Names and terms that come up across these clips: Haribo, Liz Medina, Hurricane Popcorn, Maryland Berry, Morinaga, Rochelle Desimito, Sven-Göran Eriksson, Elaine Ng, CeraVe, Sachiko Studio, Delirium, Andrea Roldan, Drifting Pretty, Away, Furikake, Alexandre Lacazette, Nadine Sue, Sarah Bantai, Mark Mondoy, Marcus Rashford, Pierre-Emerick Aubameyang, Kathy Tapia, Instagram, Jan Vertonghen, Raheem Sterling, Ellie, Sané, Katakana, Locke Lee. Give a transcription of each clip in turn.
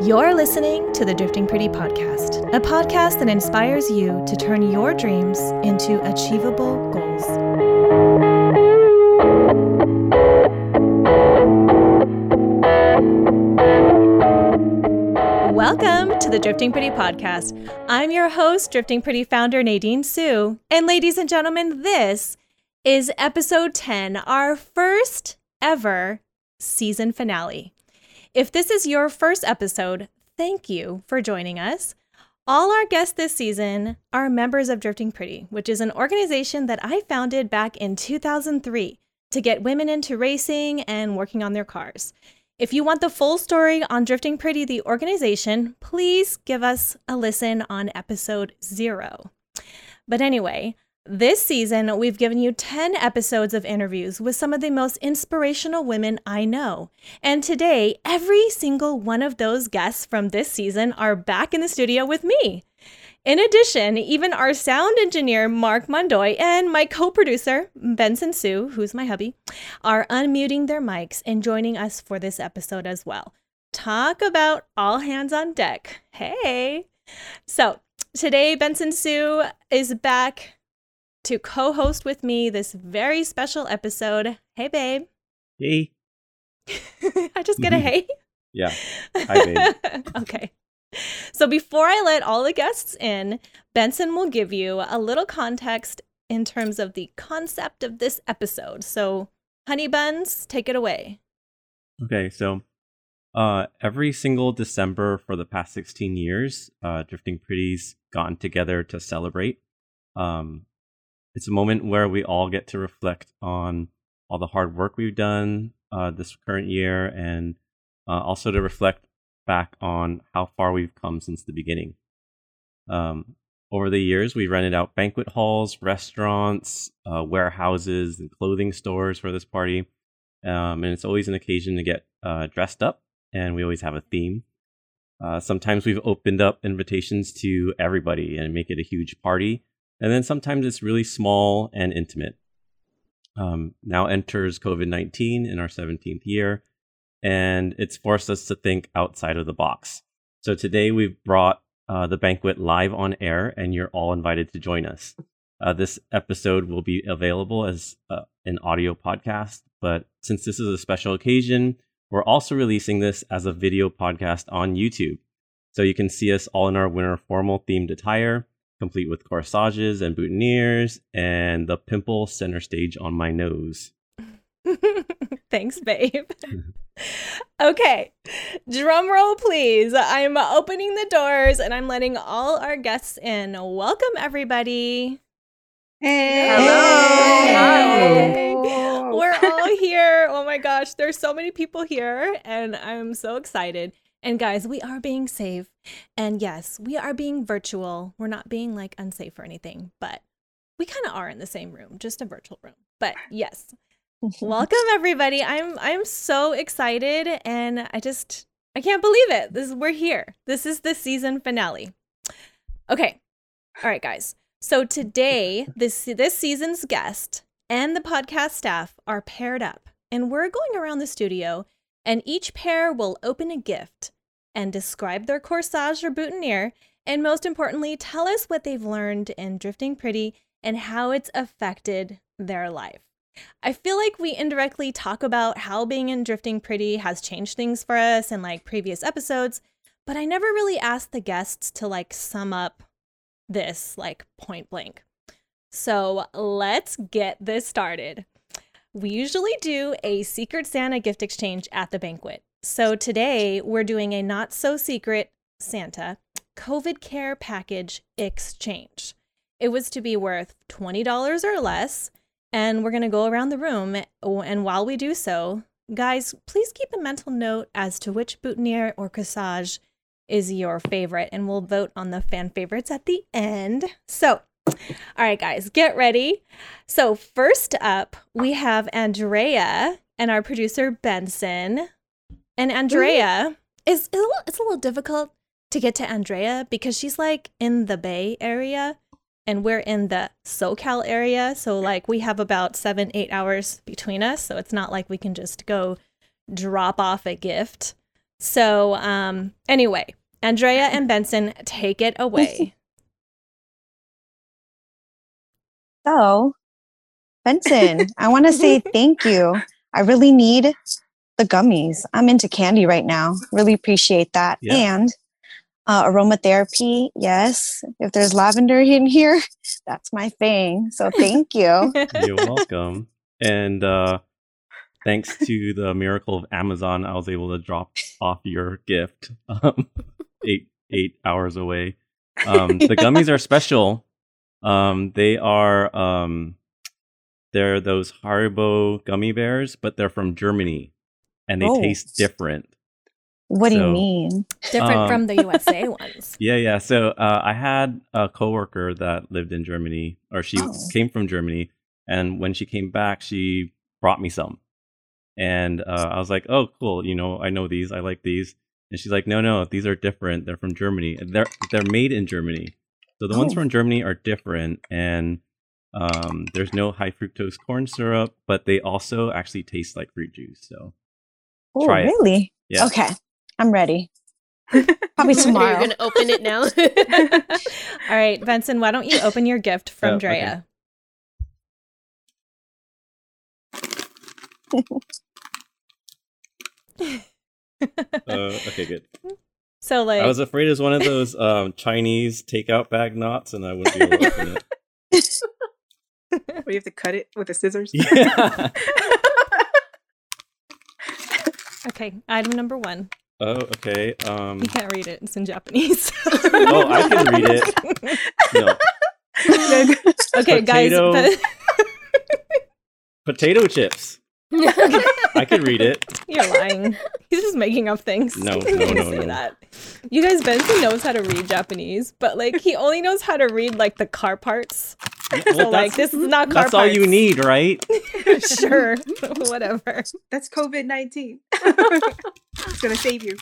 You're listening to the Drifting Pretty podcast, a podcast that inspires you to turn your dreams into achievable goals. Welcome to the Drifting Pretty podcast. I'm your host, Drifting Pretty founder Nadine Sue. And ladies and gentlemen, this is episode 10, our first ever season finale. If this is your first episode, thank you for joining us. All our guests this season are members of Drifting Pretty, which is an organization that I founded back in 2003 to get women into racing and working on their cars. If you want the full story on Drifting Pretty, the organization, please give us a listen on episode 0. But anyway, this season, we've given you 10 episodes of interviews with some of the most inspirational women I know. And today, every single one of those guests from this season are back in the studio with me. In addition, even our sound engineer, Mark Mondoy, and my co-producer, Benson Sue, who's my hubby, are unmuting their mics and joining us for this episode as well. Talk about all hands on deck. Hey! So, today, Benson Sue is back to co-host with me this very special episode. Hey, babe. Hey. I just get a hey? Yeah. Hi, babe. Okay. So before I let all the guests in, Benson will give you a little context in terms of the concept of this episode. So, honey buns, take it away. Okay, so every single December for the past 16 years, Drifting Pretty's gotten together to celebrate. It's a moment where we all get to reflect on all the hard work we've done this current year, and also to reflect back on how far we've come since the beginning. Over the years, we've rented out banquet halls, restaurants, warehouses, and clothing stores for this party. And it's always an occasion to get dressed up, and we always have a theme. Sometimes we've opened up invitations to everybody and make it a huge party. And then sometimes it's really small and intimate. Now enters COVID-19 in our 17th year, and it's forced us to think outside of the box. So today we've brought the banquet live on air, and you're all invited to join us. This episode will be available as an audio podcast, but since this is a special occasion, we're also releasing this as a video podcast on YouTube. So you can see us all in our winter formal themed attire, complete with corsages and boutonnieres and the pimple center stage on my nose. Thanks, babe. Okay, drum roll, please. I'm opening the doors and I'm letting all our guests in. Welcome, everybody. Hey. Hello. Hi. We're all here. Oh, my gosh. There's so many people here and I'm so excited. And guys, we are being safe. And yes, we are being virtual. We're not being like unsafe or anything, but we kind of are in the same room, just a virtual room. But yes, welcome everybody. I'm so excited and I can't believe it. We're here. This is the season finale. Okay. All right, guys. So today, this season's guest and the podcast staff are paired up and we're going around the studio. And each pair will open a gift and describe their corsage or boutonniere, and most importantly, tell us what they've learned in Drifting Pretty and how it's affected their life. I feel like we indirectly talk about how being in Drifting Pretty has changed things for us in like previous episodes, but I never really asked the guests to like sum up this like point blank. So let's get this started. We usually do a Secret Santa gift exchange at the banquet. So today we're doing a not so secret Santa COVID care package exchange. It was to be worth $20 or less. And we're going to go around the room. And while we do so, guys, please keep a mental note as to which boutonniere or corsage is your favorite. And we'll vote on the fan favorites at the end. So, all right, guys, get ready. So first up, we have Andrea and our producer, Benson. And Andrea it's a little difficult to get to Andrea because she's like in the Bay Area and we're in the SoCal area. So like we have about 7-8 hours between us. So it's not like we can just go drop off a gift So anyway, Andrea and Benson, take it away. So, Benson, I want to say thank you. I really need the gummies. I'm into candy right now. Really appreciate that. Yeah. And aromatherapy, yes. If there's lavender in here, that's my thing. So thank you. You're welcome. And thanks to the miracle of Amazon, I was able to drop off your gift 8 hours away. The gummies are special. They are they're those Haribo gummy bears, but they're from Germany, and they taste different. What do you mean? Different from the USA ones. Yeah. So I had a coworker that lived in Germany, or she came from Germany, and when she came back, she brought me some, and I was like, "Oh, cool! You know, I know these. I like these." And she's like, "No, these are different. They're from Germany. They're made in Germany." So the ones from Germany are different, and there's no high fructose corn syrup, but they also actually taste like fruit juice. So, try really? It. Yeah. Okay, I'm ready. Probably tomorrow. You're gonna open it now. All right, Benson, why don't you open your gift from Drea? Okay. Okay, good. So, like, I was afraid it was one of those Chinese takeout bag knots, and I wouldn't be able to open it. We have to cut it with the scissors. Yeah. Okay, item number one. Oh, okay. You can't read it; it's in Japanese. Oh, I can read it. No. Okay, guys. Potato chips. I can read it. You're lying. He's just making up things. No. That. You guys, Benson knows how to read Japanese, but like he only knows how to read like the car parts. Well, so like this is not car parts. That's all you need, right? Sure. Whatever. That's COVID-19. It's gonna save you.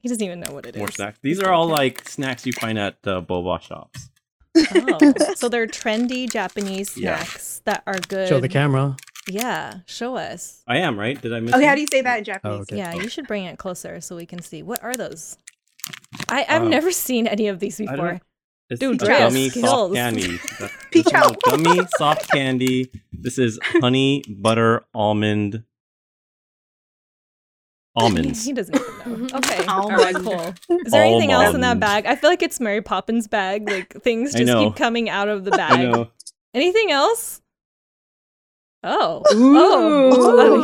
He doesn't even know what it is. More snacks. These are all like snacks you find at boba shops. Oh, so they're trendy Japanese snacks that are good. Show the camera. Yeah, show us. I am, right? Did I miss it? Okay, how do you say that in Japanese? Oh, okay. Yeah, you should bring it closer so we can see. What are those? I've never seen any of these before. Dude, gummy soft candy. Gummy soft candy. This is honey, butter, almonds. He doesn't even know. Okay. Alright, cool. Is there anything else in that bag? I feel like it's Mary Poppins bag. Like things just keep comoming out of the bag. Anything else? Oh,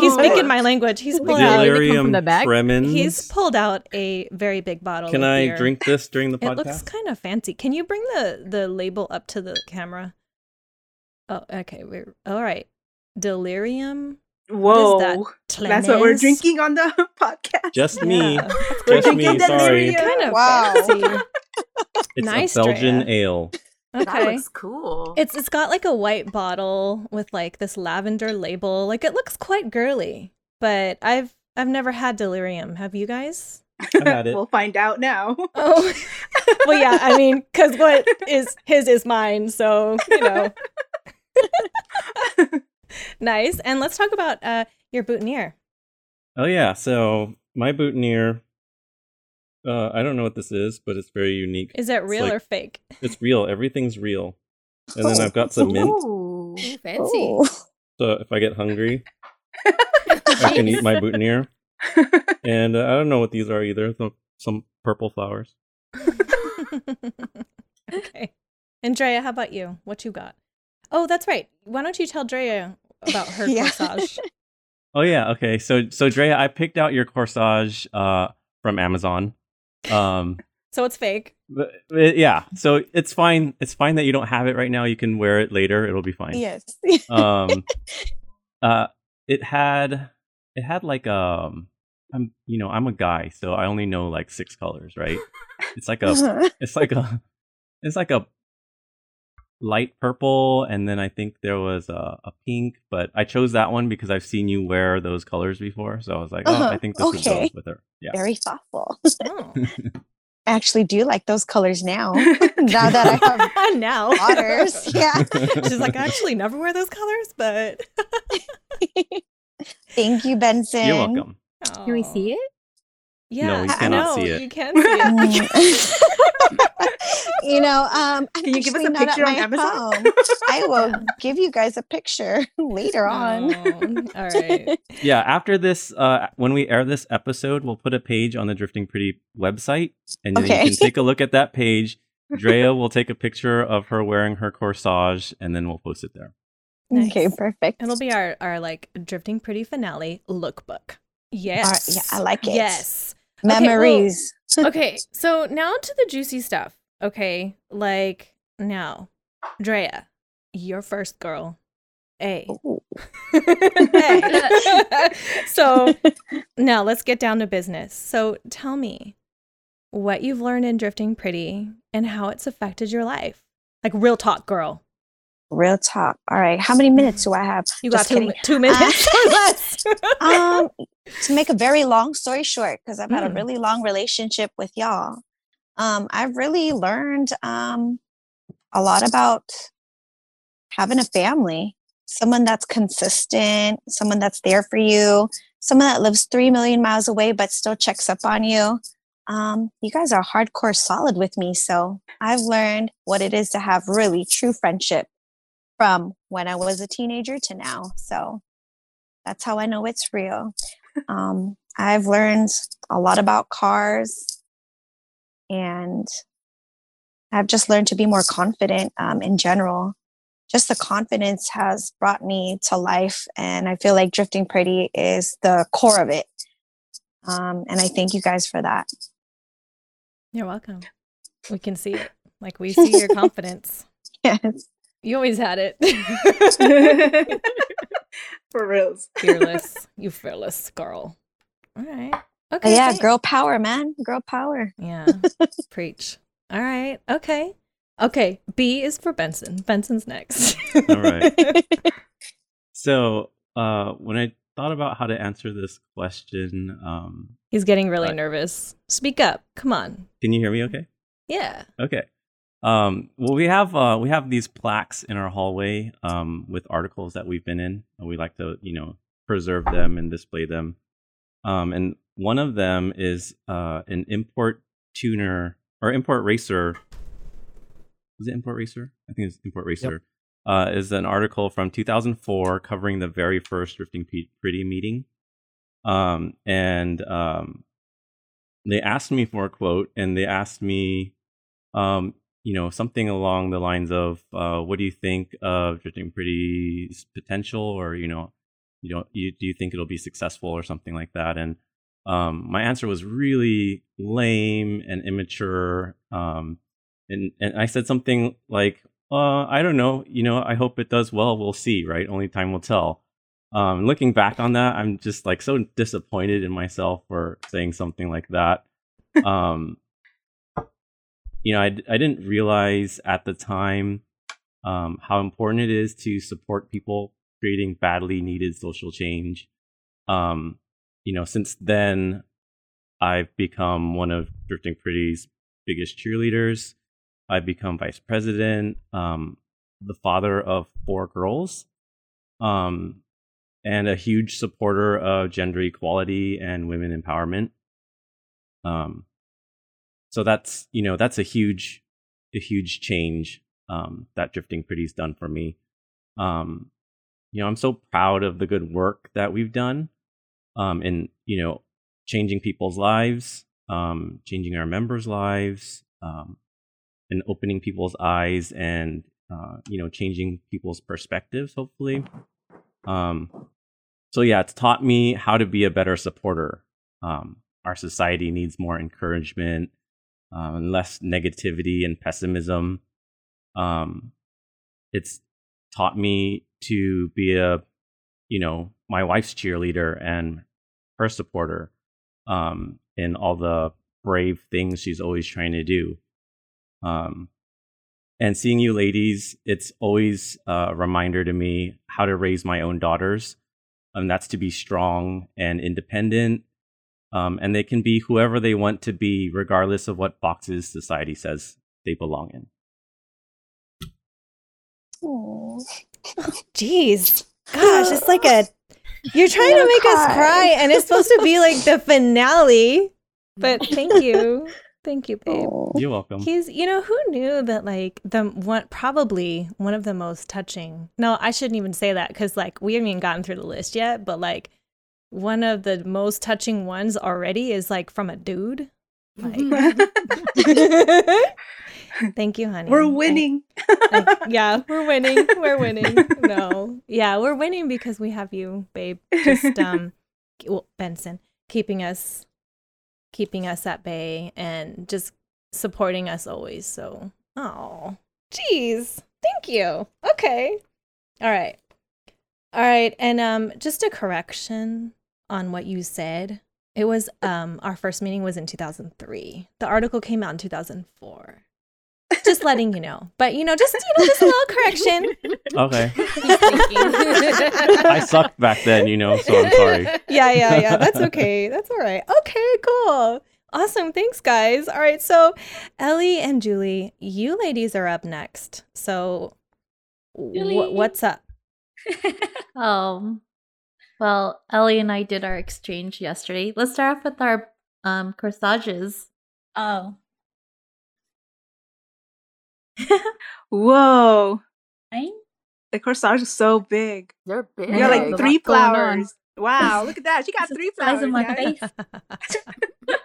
he's speaking my language. He's pulled Delirium out Tremens. He's pulled out a very big bottle. Can I drink this during the podcast? It looks kind of fancy. Can you bring the label up to the camera? Oh, okay. We're all right. Delirium. Whoa, that's what we're drinking on the podcast. Just me. Yeah. Just me. Sorry. Kind of fancy. It's nice, a Belgian ale. Okay. That looks cool. It's got like a white bottle with like this lavender label. Like it looks quite girly, but I've never had Delirium. Have you guys? I've had it. We'll find out now. Oh, well, yeah. I mean, because what is his is mine, so you know. Nice. And let's talk about your boutonniere. Oh yeah. So my boutonniere. I don't know what this is, but it's very unique. Is it real or fake? It's real. Everything's real. And then I've got some mint. Ooh, fancy. Ooh. So if I get hungry, I can eat my boutonniere. And I don't know what these are either. Some purple flowers. Okay. And Drea, how about you? What you got? Oh, that's right. Why don't you tell Drea about her corsage? Oh, yeah. Okay. So Drea, I picked out your corsage from Amazon. So it's fake. Yeah. So it's fine. It's fine that you don't have it right now. You can wear it later. It'll be fine. Yes. It had like I'm a guy, so I only know like 6 colors, right? It's like a it's like a light purple, and then I think there was a pink, but I chose that one because I've seen you wear those colors before, so I was like, I think this would go with her. Yeah. Very thoughtful. I actually do like those colors now. Now that I have daughters. Yeah. She's like, I actually never wear those colors, but... Thank you, Benson. You're welcome. Oh. Can we see it? Yeah, no, we cannot see it. You can see it. You know, I'm can you give us a picture on Amazon? I will give you guys a picture later on. All right. Yeah, after this, when we air this episode, we'll put a page on the Drifting Pretty website, and then you can take a look at that page. Drea will take a picture of her wearing her corsage, and then we'll post it there. Nice. Okay, perfect. It'll be our like Drifting Pretty finale lookbook. Yes. Yeah, I like it. Yes. Memories. Okay, well, okay, so now to the juicy stuff. Okay, like now, Drea, you're first, girl. Hey. So now let's get down to business. So tell me what you've learned in Drifting Pretty and how it's affected your life. Like real talk, girl. Real talk. All right. How many minutes do I have? You got two minutes or less. To make a very long story short, because I've had a really long relationship with y'all. I've really learned a lot about having a family, someone that's consistent, someone that's there for you, someone that lives 3 million miles away, but still checks up on you. You guys are hardcore solid with me. So I've learned what it is to have really true friendship. From when I was a teenager to now. So that's how I know it's real. I've learned a lot about cars, and I've just learned to be more confident in general. Just the confidence has brought me to life, and I feel like Drifting Pretty is the core of it. And I thank you guys for that. You're welcome. We can see it. Like we see your confidence. Yes. You always had it. For reals. Fearless. You fearless girl. All right. Okay. Yeah, great. Girl power, man. Girl power. Yeah. Preach. All right. Okay. Okay. B is for Benson. Benson's next. All right. So when I thought about how to answer this question. He's getting really nervous. Speak up. Come on. Can you hear me okay? Yeah. Okay. Well, we have these plaques in our hallway with articles that we've been in, and we like to, you know, preserve them and display them. And one of them is an import tuner or import racer. Is it import racer? I think it's import racer. Yep. Is an article from 2004 covering the very first Drifting Pretty meeting, and they asked me for a quote, and they asked me. You know, something along the lines of, what do you think of Drifting Pretty's potential, or, do you think it'll be successful or something like that? And my answer was really lame and immature. And I said something like, I don't know, I hope it does well. We'll see, right? Only time will tell. Looking back on that, I'm just like so disappointed in myself for saying something like that. I didn't realize at the time how important it is to support people creating badly needed social change. Since then, I've become one of Drifting Pretty's biggest cheerleaders. I've become vice president, the father of 4 girls, and a huge supporter of gender equality and women empowerment. So that's a huge change that Drifting Pretty's done for me. I'm so proud of the good work that we've done in, changing people's lives, changing our members' lives, and opening people's eyes and, changing people's perspectives, hopefully. It's taught me how to be a better supporter. Our society needs more encouragement. Less negativity and pessimism. It's taught me to be my wife's cheerleader and her supporter in all the brave things she's always trying to do. And seeing you ladies, it's always a reminder to me how to raise my own daughters. And that's to be strong and independent. And they can be whoever they want to be, regardless of what boxes society says they belong in. Oh, jeez. Gosh, it's like a You're trying to make us cry, and it's supposed to be like the finale. But thank you. Thank you, babe. You're welcome. He's, you know, who knew that like the one, probably one of the most touching. No, I shouldn't even say that because like we haven't even gotten through the list yet. But like one of the most touching ones already is like from a dude. Like, thank you, honey. We're winning. Like, yeah, we're winning. We're winning. No. Yeah, we're winning because we have you, babe. Just, Benson, keeping us at bay and just supporting us always. So, oh, geez, thank you. Okay. All right. And just a correction on what you said. It was our first meeting was in 2003. The article came out in 2004. Just letting you know. But, just a little correction. Okay. I sucked back then, so I'm sorry. Yeah. That's okay. That's all right. Okay, cool. Awesome. Thanks, guys. All right. So, Ellie and Julie, you ladies are up next. So, what's up? Well, Ellie and I did our exchange yesterday. Let's start off with our corsages. Oh. Whoa. Right? The corsage is so big. They're big. You got like three flowers. Wow, look at that. She got three flowers. The size of my face.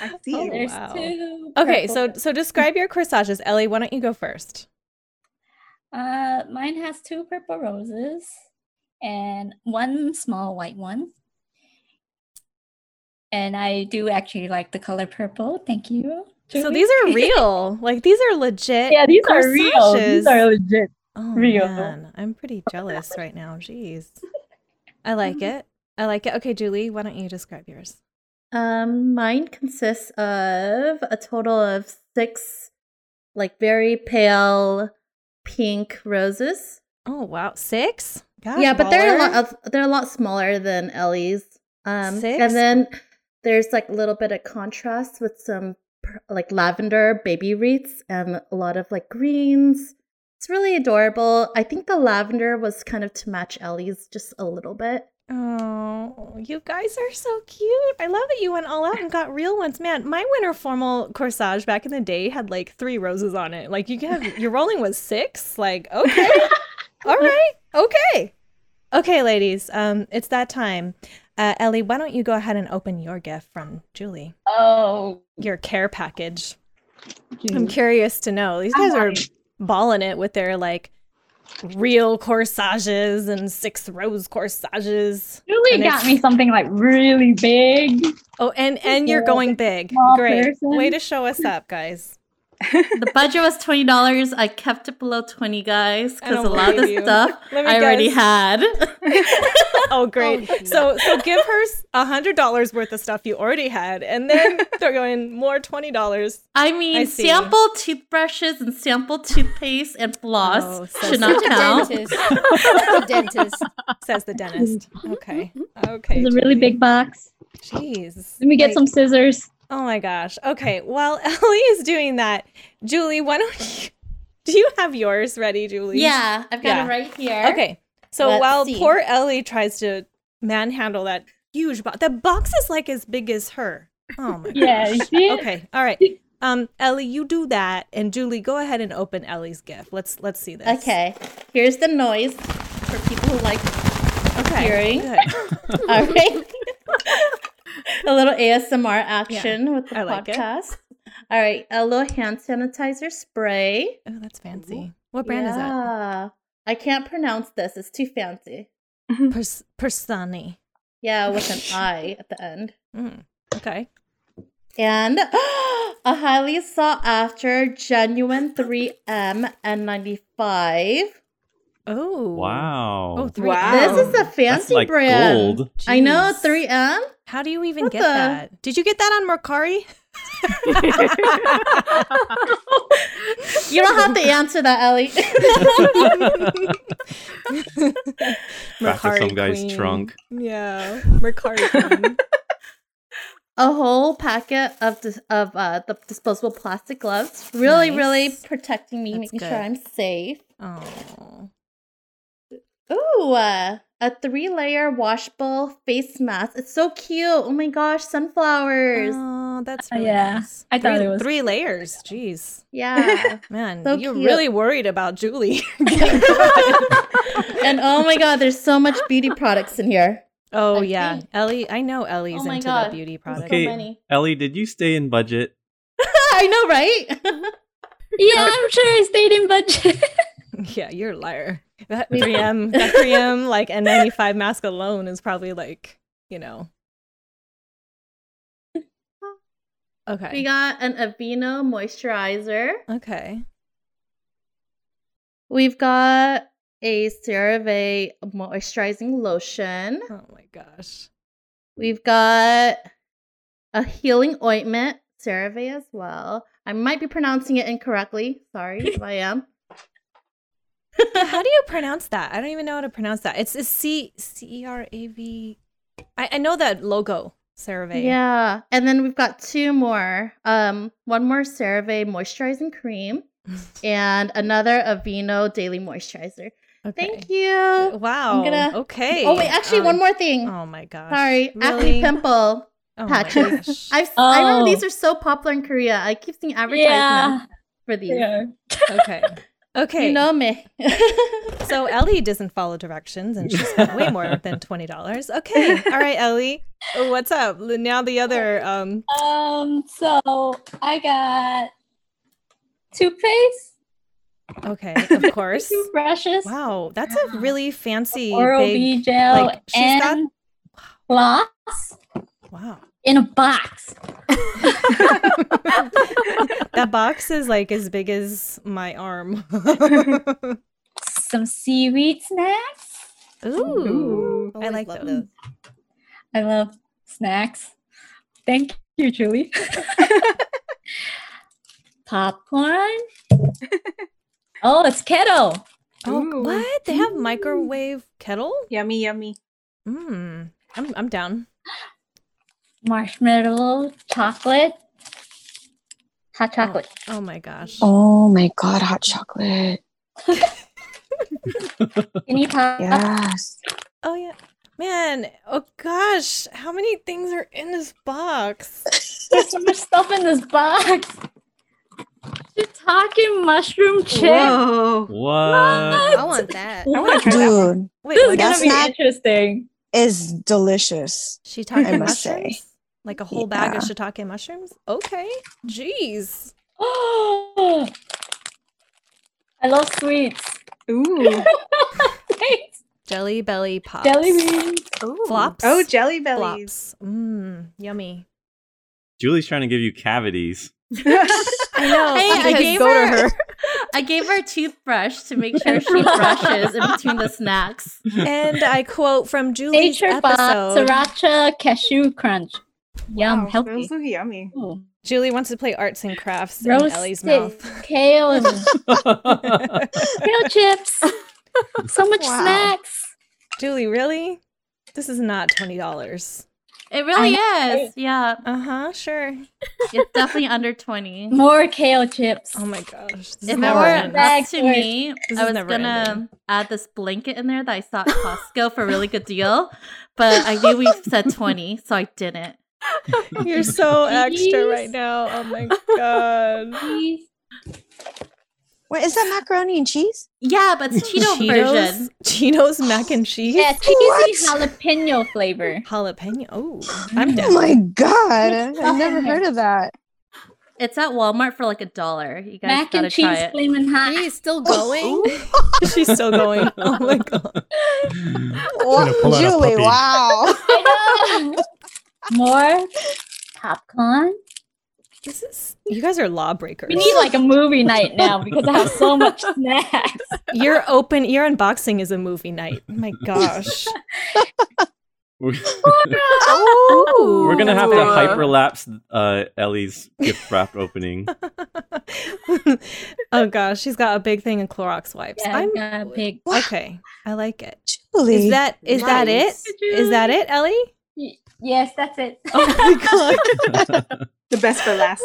I see. Oh, there's two. Okay, so describe your corsages. Ellie, why don't you go first? Mine has two purple roses and one small white one. And I do actually like the color purple. Thank you. So these are real. Like, these are legit. Yeah, these corsages. Are real. These are legit. Oh, real. Man. I'm pretty jealous right now. Jeez. I like it. Okay, Julie, why don't you describe yours? Mine consists of a total of 6, like, very pale pink roses. Oh, wow. 6? Gosh, yeah, but baller. they're a lot smaller than Ellie's. 6? And then there's, like, a little bit of contrast with some like lavender baby wreaths and a lot of like greens. It's really adorable. I think the lavender was kind of to match Ellie's just a little bit. Oh, you guys are so cute. I love that you went all out and got real ones. Man, my winter formal corsage back in the day had like 3 roses on it. Like you're rolling with 6. Like, okay. All right. Okay. Okay, ladies. It's that time. Ellie, why don't you go ahead and open your gift from Julie? Oh. Your care package. Jeez. I'm curious to know. These guys are balling it with their, like, real corsages and 6 rose corsages. Julie got me something, like, really big. Oh, and you're going big. Great. Person. Way to show us up, guys. The budget was $20. I kept it below 20, guys, because a lot of the stuff I already had. Oh, great. Oh, so give her $100 worth of stuff you already had, and then they're going more $20. I mean, sample toothbrushes and sample toothpaste and floss should not count. The dentist. Says the dentist. Okay. It's a really big box. Jeez. Let me get some scissors. Oh my gosh. Okay. While Ellie is doing that, Julie, why don't you? Do you have yours ready, Julie? Yeah, I've got it right here. Okay. So poor Ellie tries to manhandle that huge box, the box is like as big as her. Oh my gosh. Yeah. Okay. All right. Ellie, you do that, and Julie, go ahead and open Ellie's gift. Let's see this. Okay. Here's the noise for people who like hearing. Good. All right. A little ASMR action with the podcast. All right, a little hand sanitizer spray. Oh, that's fancy. What brand is that? I can't pronounce this. It's too fancy. Persani. Yeah, with an I at the end. Okay. And a highly sought after genuine 3M N95. Oh. Wow. Oh, 3M. Wow. This is a fancy brand. Gold. I know, 3M. How do you even get that? Did you get that on Mercari? You don't have to answer that, Ellie. Back of some guy's trunk. Yeah, Mercari. A whole packet of the disposable plastic gloves. Really, really protecting me, making sure I'm safe. Oh. Ooh, a 3-layer washable face mask. It's so cute. Oh my gosh, sunflowers. Oh, that's really nice. I thought it was 3 layers. Jeez. Yeah. Man, so you're really worried about Julie. And oh my God, there's so much beauty products in here. Oh, okay. Yeah. Ellie, I know Ellie's into the beauty products. Okay. So many. Ellie, did you stay in budget? I know, right? Yeah, I'm sure I stayed in budget. Yeah, you're a liar. That 3M, like N95 mask alone is probably like, you know. Okay. We got an Aveeno moisturizer. Okay. We've got a CeraVe moisturizing lotion. Oh my gosh. We've got a healing ointment, CeraVe as well. I might be pronouncing it incorrectly. Sorry if I am. How do you pronounce that? I don't even know how to pronounce that. It's C-E-R-A-V. I know that logo, CeraVe. Yeah. And then we've got two more. One more CeraVe moisturizing cream and another Aveeno daily moisturizer. Okay. Thank you. Wow. Okay. Oh, wait. Actually, one more thing. Oh, my gosh. Sorry. Really? Acne pimple patches. I remember these are so popular in Korea. I keep seeing advertisements for these. Yeah. Okay. You know me. So Ellie doesn't follow directions and she spent way more than $20. Okay. All right, Ellie. What's up? Now the other so I got toothpaste. Okay, of course. Toothbrushes. Wow, that's a really fancy Oral B gel, like, and gloss. Wow. In a box. That box is like as big as my arm. Some seaweed snacks. Ooh. I like those. I love snacks. Thank you, Julie. Popcorn. Oh, it's kettle. Oh, what? They have microwave kettle? Yummy, yummy. I'm down. Marshmallow, chocolate, hot chocolate. Oh my gosh. Oh my God, hot chocolate. Any pop? Yes. Oh yeah. Man, oh gosh, how many things are in this box? There's so much stuff in this box. Shiitake mushroom chip. Whoa. What? I want that. I want to try that. Dude. Wait, this is going to be interesting. Is delicious. Shiitake I must mushrooms? Say. Like a whole bag of shiitake mushrooms? Okay. Jeez. Oh, I love sweets. Ooh. Thanks. Jelly Belly Pops. Jelly beans. Ooh. Flops. Oh, Jelly Bellies. Yummy. Julie's trying to give you cavities. I know. Hey, I gave her a toothbrush to make sure she brushes in between the snacks. And I quote from Julie's episode: "Sriracha cashew crunch, yum, healthy." Those look yummy. Ooh. Julie wants to play arts and crafts in Ellie's mouth. Kale and kale chips. So much snacks. Julie, really? This is not $20. It really is. Yeah. Uh-huh. Sure. It's definitely under 20. More kale chips. Oh my gosh. If it were up to me, I was going to add this blanket in there that I saw at Costco for a really good deal. But I knew we said 20, so I didn't. You're so extra right now. Oh my God. Wait, is that macaroni and cheese? Yeah, but it's Cheetos version. Cheetos mac and cheese? Yeah, cheesy jalapeno flavor. Jalapeno? Oh, I'm down. Oh my God. I've never heard of that. It's at Walmart for like $1. You guys mac gotta and cheese, try it. Flaming hot. She's still going. She's still going. Oh my God. Julie, wow. I know. More popcorn. You guys are lawbreakers. We need like a movie night now because I have so much snacks. Your unboxing is a movie night. Oh my gosh. We're going to have to hyperlapse Ellie's gift wrap opening. Oh gosh, she's got a big thing in Clorox wipes. Yeah, I'm big. Okay, I like it. Julie. Is that it? Is that it, Ellie? Yes, that's it. Oh my God. The best for last.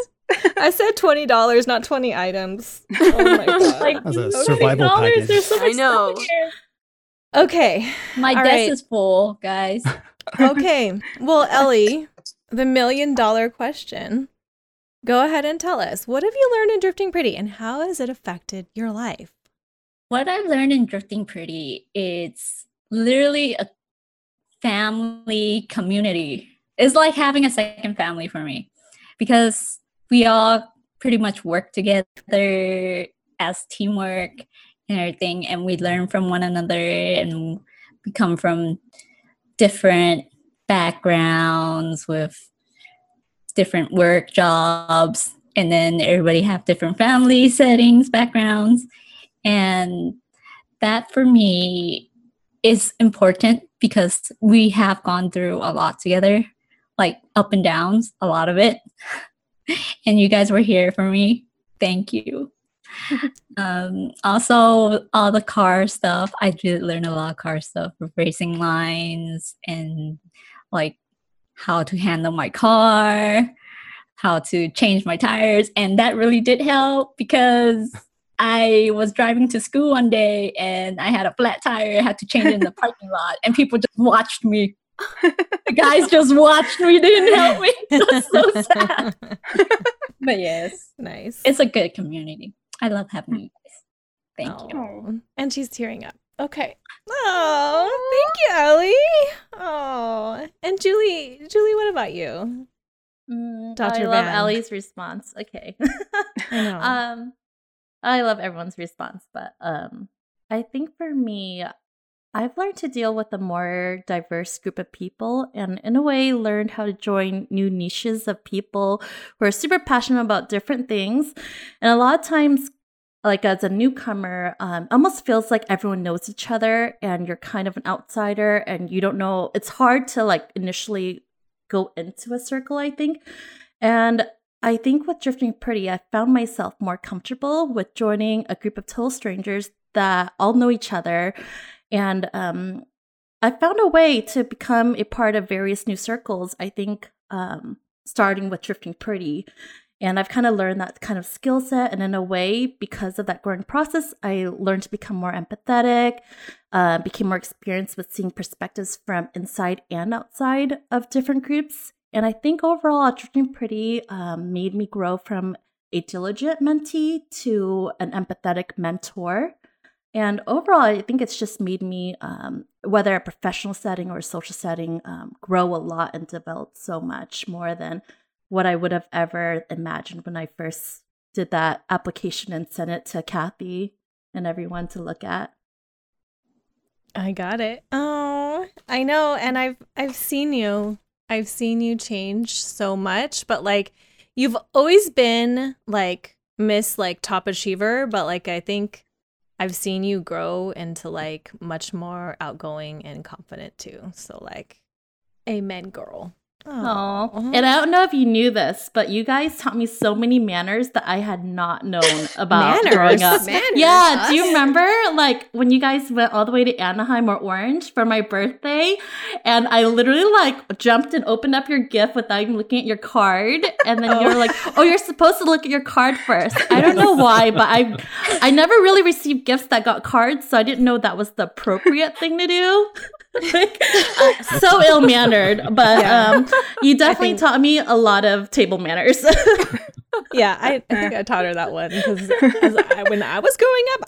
I said $20, not 20 items. Oh my God. Like, that's a survival package. So I know. Okay. My all desk right. is full, guys. Okay. Well, Ellie, the $1 million question. Go ahead and tell us, what have you learned in Drifting Pretty and how has it affected your life? What I've learned in Drifting Pretty, it's literally a family community. It's like having a second family for me because we all pretty much work together as teamwork and everything, and we learn from one another, and we come from different backgrounds with different work jobs, and then everybody have different family settings, backgrounds, and that for me is important because we have gone through a lot together, like up and downs, a lot of it, and you guys were here for me. Thank you. Also, all the car stuff, I did learn a lot of car stuff, racing lines and like how to handle my car, how to change my tires, and that really did help because I was driving to school one day and I had a flat tire, I had to change it in the parking lot, and people just watched me. The guys just watched me, they didn't help me. That's so sad. But yes, nice. It's a good community. I love having you guys. Thank you. And she's tearing up. Okay. Oh, thank you, Ellie. Oh, and Julie, what about you? I love Ellie's response. Okay. I know. I love everyone's response, but I think for me, I've learned to deal with a more diverse group of people and in a way learned how to join new niches of people who are super passionate about different things. And a lot of times, like as a newcomer, almost feels like everyone knows each other and you're kind of an outsider and you don't know. It's hard to like initially go into a circle, I think. And I think with Drifting Pretty, I found myself more comfortable with joining a group of total strangers that all know each other. And I found a way to become a part of various new circles, I think, starting with Drifting Pretty. And I've kind of learned that kind of skill set. And in a way, because of that growing process, I learned to become more empathetic, became more experienced with seeing perspectives from inside and outside of different groups. And I think overall, Drifting Pretty made me grow from a diligent mentee to an empathetic mentor. And overall, I think it's just made me, whether a professional setting or a social setting, grow a lot and develop so much more than what I would have ever imagined when I first did that application and sent it to Kathy and everyone to look at. I got it. Oh, I know. And I've seen you. I've seen you change so much, but like you've always been like Miss like top achiever, but like I think I've seen you grow into like much more outgoing and confident too. So like, amen, girl. Oh, and I don't know if you knew this, but you guys taught me so many manners that I had not known about growing up. Manners, yeah, us. Do you remember like when you guys went all the way to Anaheim or Orange for my birthday, and I literally like jumped and opened up your gift without even looking at your card, and then you were like, "Oh, you're supposed to look at your card first." I don't know why, but I never really received gifts that got cards, so I didn't know that was the appropriate thing to do. Like, so ill-mannered, but yeah. You definitely taught me a lot of table manners. Yeah, I think I taught her that one because when I was growing up,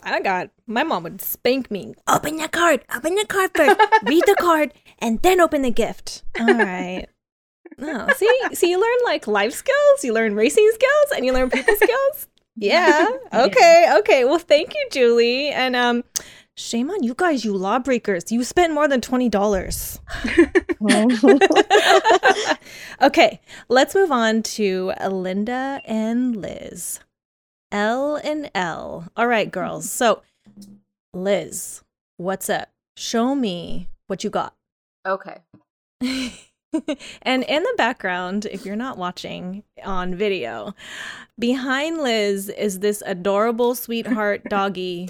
my mom would spank me. Open your card first, read the card, and then open the gift. All right. Oh, see, you learn like life skills, you learn racing skills, and you learn people skills. Yeah. Okay. Well, thank you, Julie, and shame on you guys, you lawbreakers. You spent more than $20. Okay, let's move on to Linda and Liz. L and L. All right, girls. So, Liz, what's up? Show me what you got. Okay. And in the background, if you're not watching on video, behind Liz is this adorable sweetheart doggy.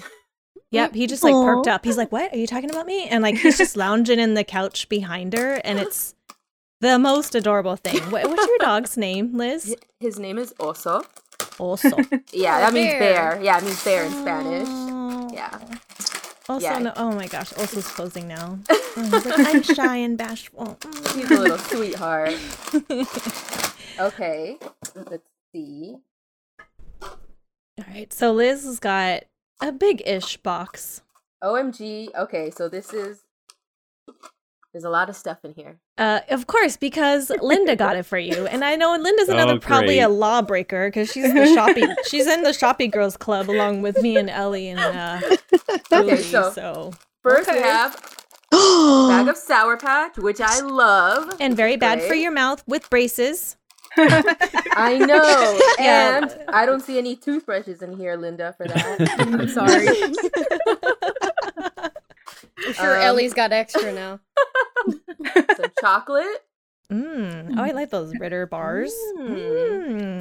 Yep, he just like perked up. He's like, "What? Are you talking about me?" And like he's just lounging in the couch behind her, and it's the most adorable thing. What's your dog's name, Liz? His name is Oso. Oso. Yeah, that means bear. Yeah, it means bear in Spanish. Yeah. Also, yeah. No, oh my gosh, Ulsa's closing now. Like, I'm shy and bashful. She's a little sweetheart. Okay, let's see. All right, so Liz has got a big-ish box. OMG. Okay, so this is... There's a lot of stuff in here. Of course, because Linda got it for you. And I know Linda's another probably a lawbreaker because she's the shoppy. She's in the Shoppy Girls Club along with me and Ellie and Julie. Okay, so first we have a bag of Sour Patch, which I love. And very bad for your mouth with braces. I know. Yeah. And I don't see any toothbrushes in here, Linda, for that. I'm sorry. I'm sure Ellie's got extra now. Some chocolate. Mm. Oh, I like those Ritter bars. Mm.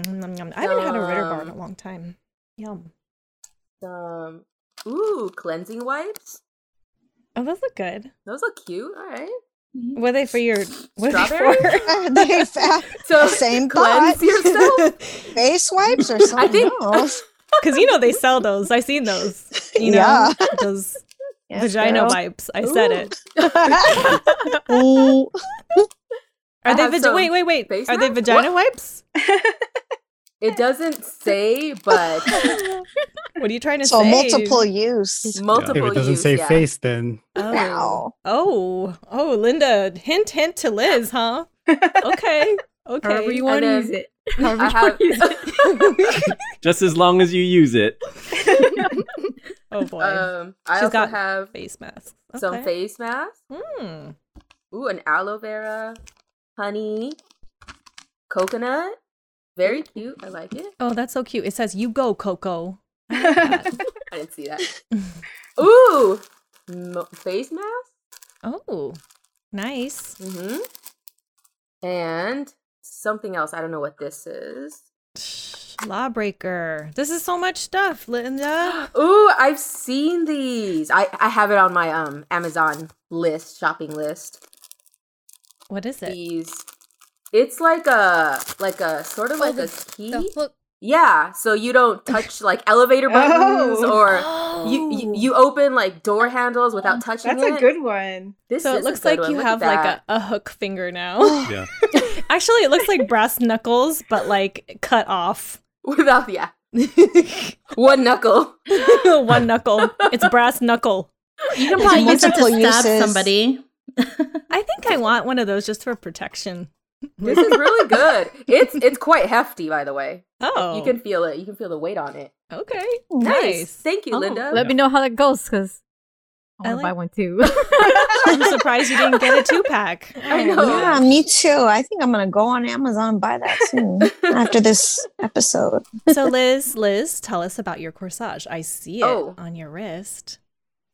Mm. Nom, nom. I haven't had a Ritter bar in a long time. Yum. Ooh, cleansing wipes. Oh, those look good. Those look cute. All right. Were they for your strawberry? They so same cleanse yourself. Face wipes or something. I think because you know they sell those. I've seen those. You know those. Yes, vagina wipes. I said it. Ooh. Are they wait. Are they vagina wipes? It doesn't say, but what are you trying to say? So multiple use. Multiple use. If it doesn't say face, then Oh, Linda. Hint to Liz, huh? Okay. However you want to use it. Just as long as you use it. Oh boy! I also have face masks. Okay. Some face masks. Mm. Ooh, an aloe vera, honey, coconut. Very cute. I like it. Oh, that's so cute. It says "You go, Coco." I like that. I didn't see that. Ooh, face mask. Oh, nice. Mm-hmm. And something else. I don't know what this is. Lawbreaker. This is so much stuff, Linda. Ooh, I've seen these. I have it on my Amazon list, shopping list. What is it? These. It's like a sort of a key. Yeah, so you don't touch like elevator buttons or you open like door handles without touching it. That's a good one. So it looks like you have like a hook finger now. Yeah. Actually, it looks like brass knuckles, but like cut off. Without, yeah. One knuckle. One knuckle. It's brass knuckle. You can probably use it to stab somebody. I think I want one of those just for protection. This is really good. It's quite hefty, by the way. Oh, you can feel it. You can feel the weight on it. Okay, nice. Thank you, Linda. Let me know how that goes because I want to buy one too. I'm surprised you didn't get a 2-pack. I know. Yeah, me too. I think I'm gonna go on Amazon and buy that soon after this episode. So, Liz, tell us about your corsage. I see it on your wrist.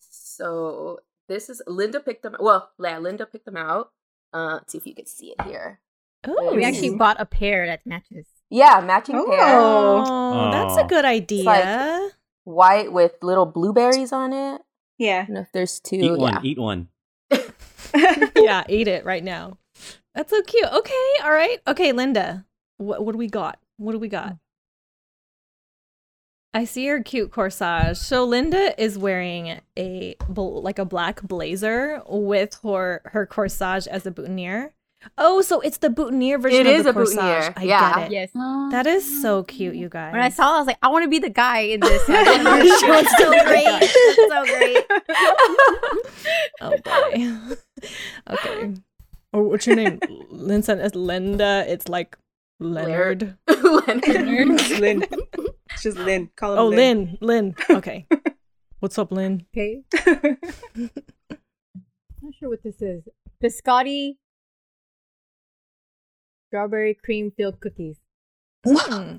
So this is Linda picked them. Well, yeah, Linda picked them out. Let's see if you can see it here. Oh, we actually bought a pair that matches. Yeah, matching pair. Oh, that's a good idea. It's like white with little blueberries on it. Yeah. I don't know if there's two. Eat one. Yeah, eat it right now. That's so cute. Okay, all right. Okay, Linda, what do we got? What do we got? I see your cute corsage. So Linda is wearing a black blazer with her corsage as a boutonniere. Oh, so it's the boutonniere version of the corsage. It is a boutonniere. I get it. Yes. That is so cute, you guys. When I saw it, I was like, I want to be the guy in this. It's so great. It's so great. Oh, boy. Okay. Oh, what's your name? Linson is Linda. It's like Leonard. Lynn. It's just Lynn. Call him Lynn. Lynn. Okay. What's up, Lynn? Okay. I'm not sure what this is. Biscotti strawberry cream filled cookies. Wow.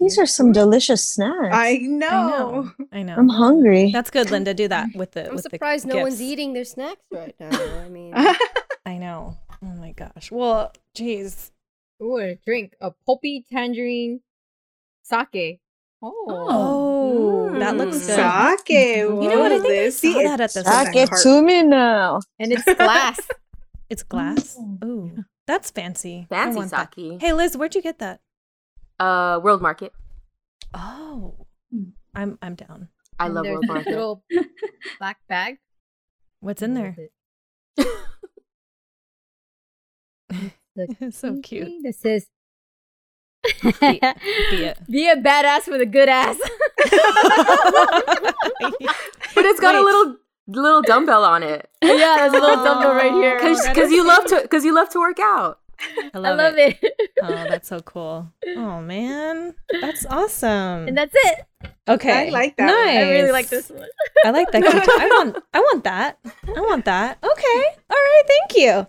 These are some delicious snacks. I know. I'm hungry. That's good, Linda. Do that with the. I'm surprised no one's eating their snacks right now. I mean, I know. Oh my gosh. Well, geez. Ooh, a drink. A pulpy tangerine sake. That looks good. Sake. You know what? I think I saw that at the sake to me now. And it's glass. It's glass? Ooh. That's fancy. Fancy sake. That. Hey, Liz, where'd you get that? World Market. Oh. I'm down. I love Will Parker. Little black bag. What's in there? It's so cute. This is be a badass with a good ass. But it's got a little dumbbell on it. Yeah, there's a little dumbbell right here. Because you love to work out. I love it. Oh, that's so cool. Oh, man. That's awesome. And that's it. Okay. I like that. Nice. I really like this one. I like that. I want that. I want that. Okay. All right. Thank you.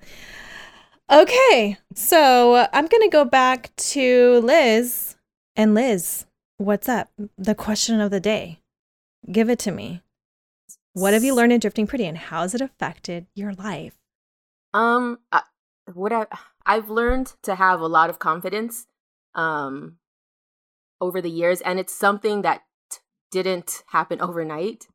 Okay. So I'm going to go back to Liz. And Liz, what's up? The question of the day. Give it to me. What have you learned in Drifting Pretty and how has it affected your life? I've learned to have a lot of confidence over the years, and it's something that didn't happen overnight.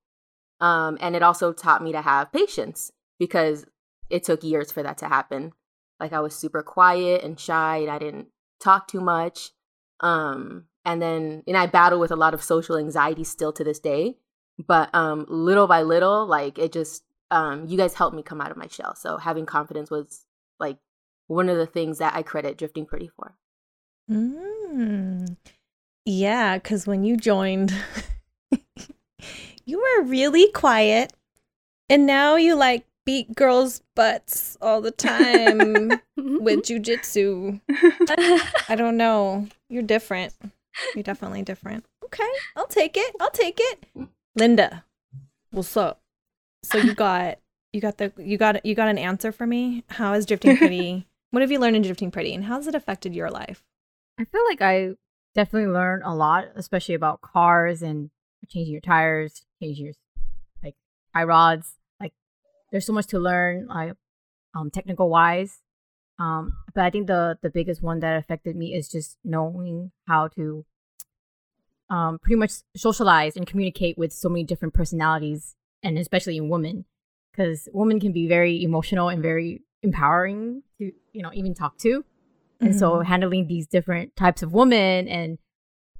And it also taught me to have patience because it took years for that to happen. Like, I was super quiet and shy, and I didn't talk too much. And I battle with a lot of social anxiety still to this day. But little by little, like, it just, you guys helped me come out of my shell. So having confidence was, like, one of the things that I credit Drifting Pretty for. Mm. Yeah, because when you joined, you were really quiet. And now you, like, beat girls' butts all the time with jujitsu. I don't know. You're different. You're definitely different. Okay, I'll take it. I'll take it. Linda, what's up? So you got an answer for me. How is Drifting Pretty? What have you learned in Drifting Pretty, and how has it affected your life? I feel like I definitely learned a lot, especially about cars and changing your tires, changing your like tie rods. Like, there's so much to learn, like technical wise. But I think the biggest one that affected me is just knowing how to pretty much socialize and communicate with so many different personalities, and especially in women, because women can be very emotional and very empowering to, you know, even talk to. And so handling these different types of women,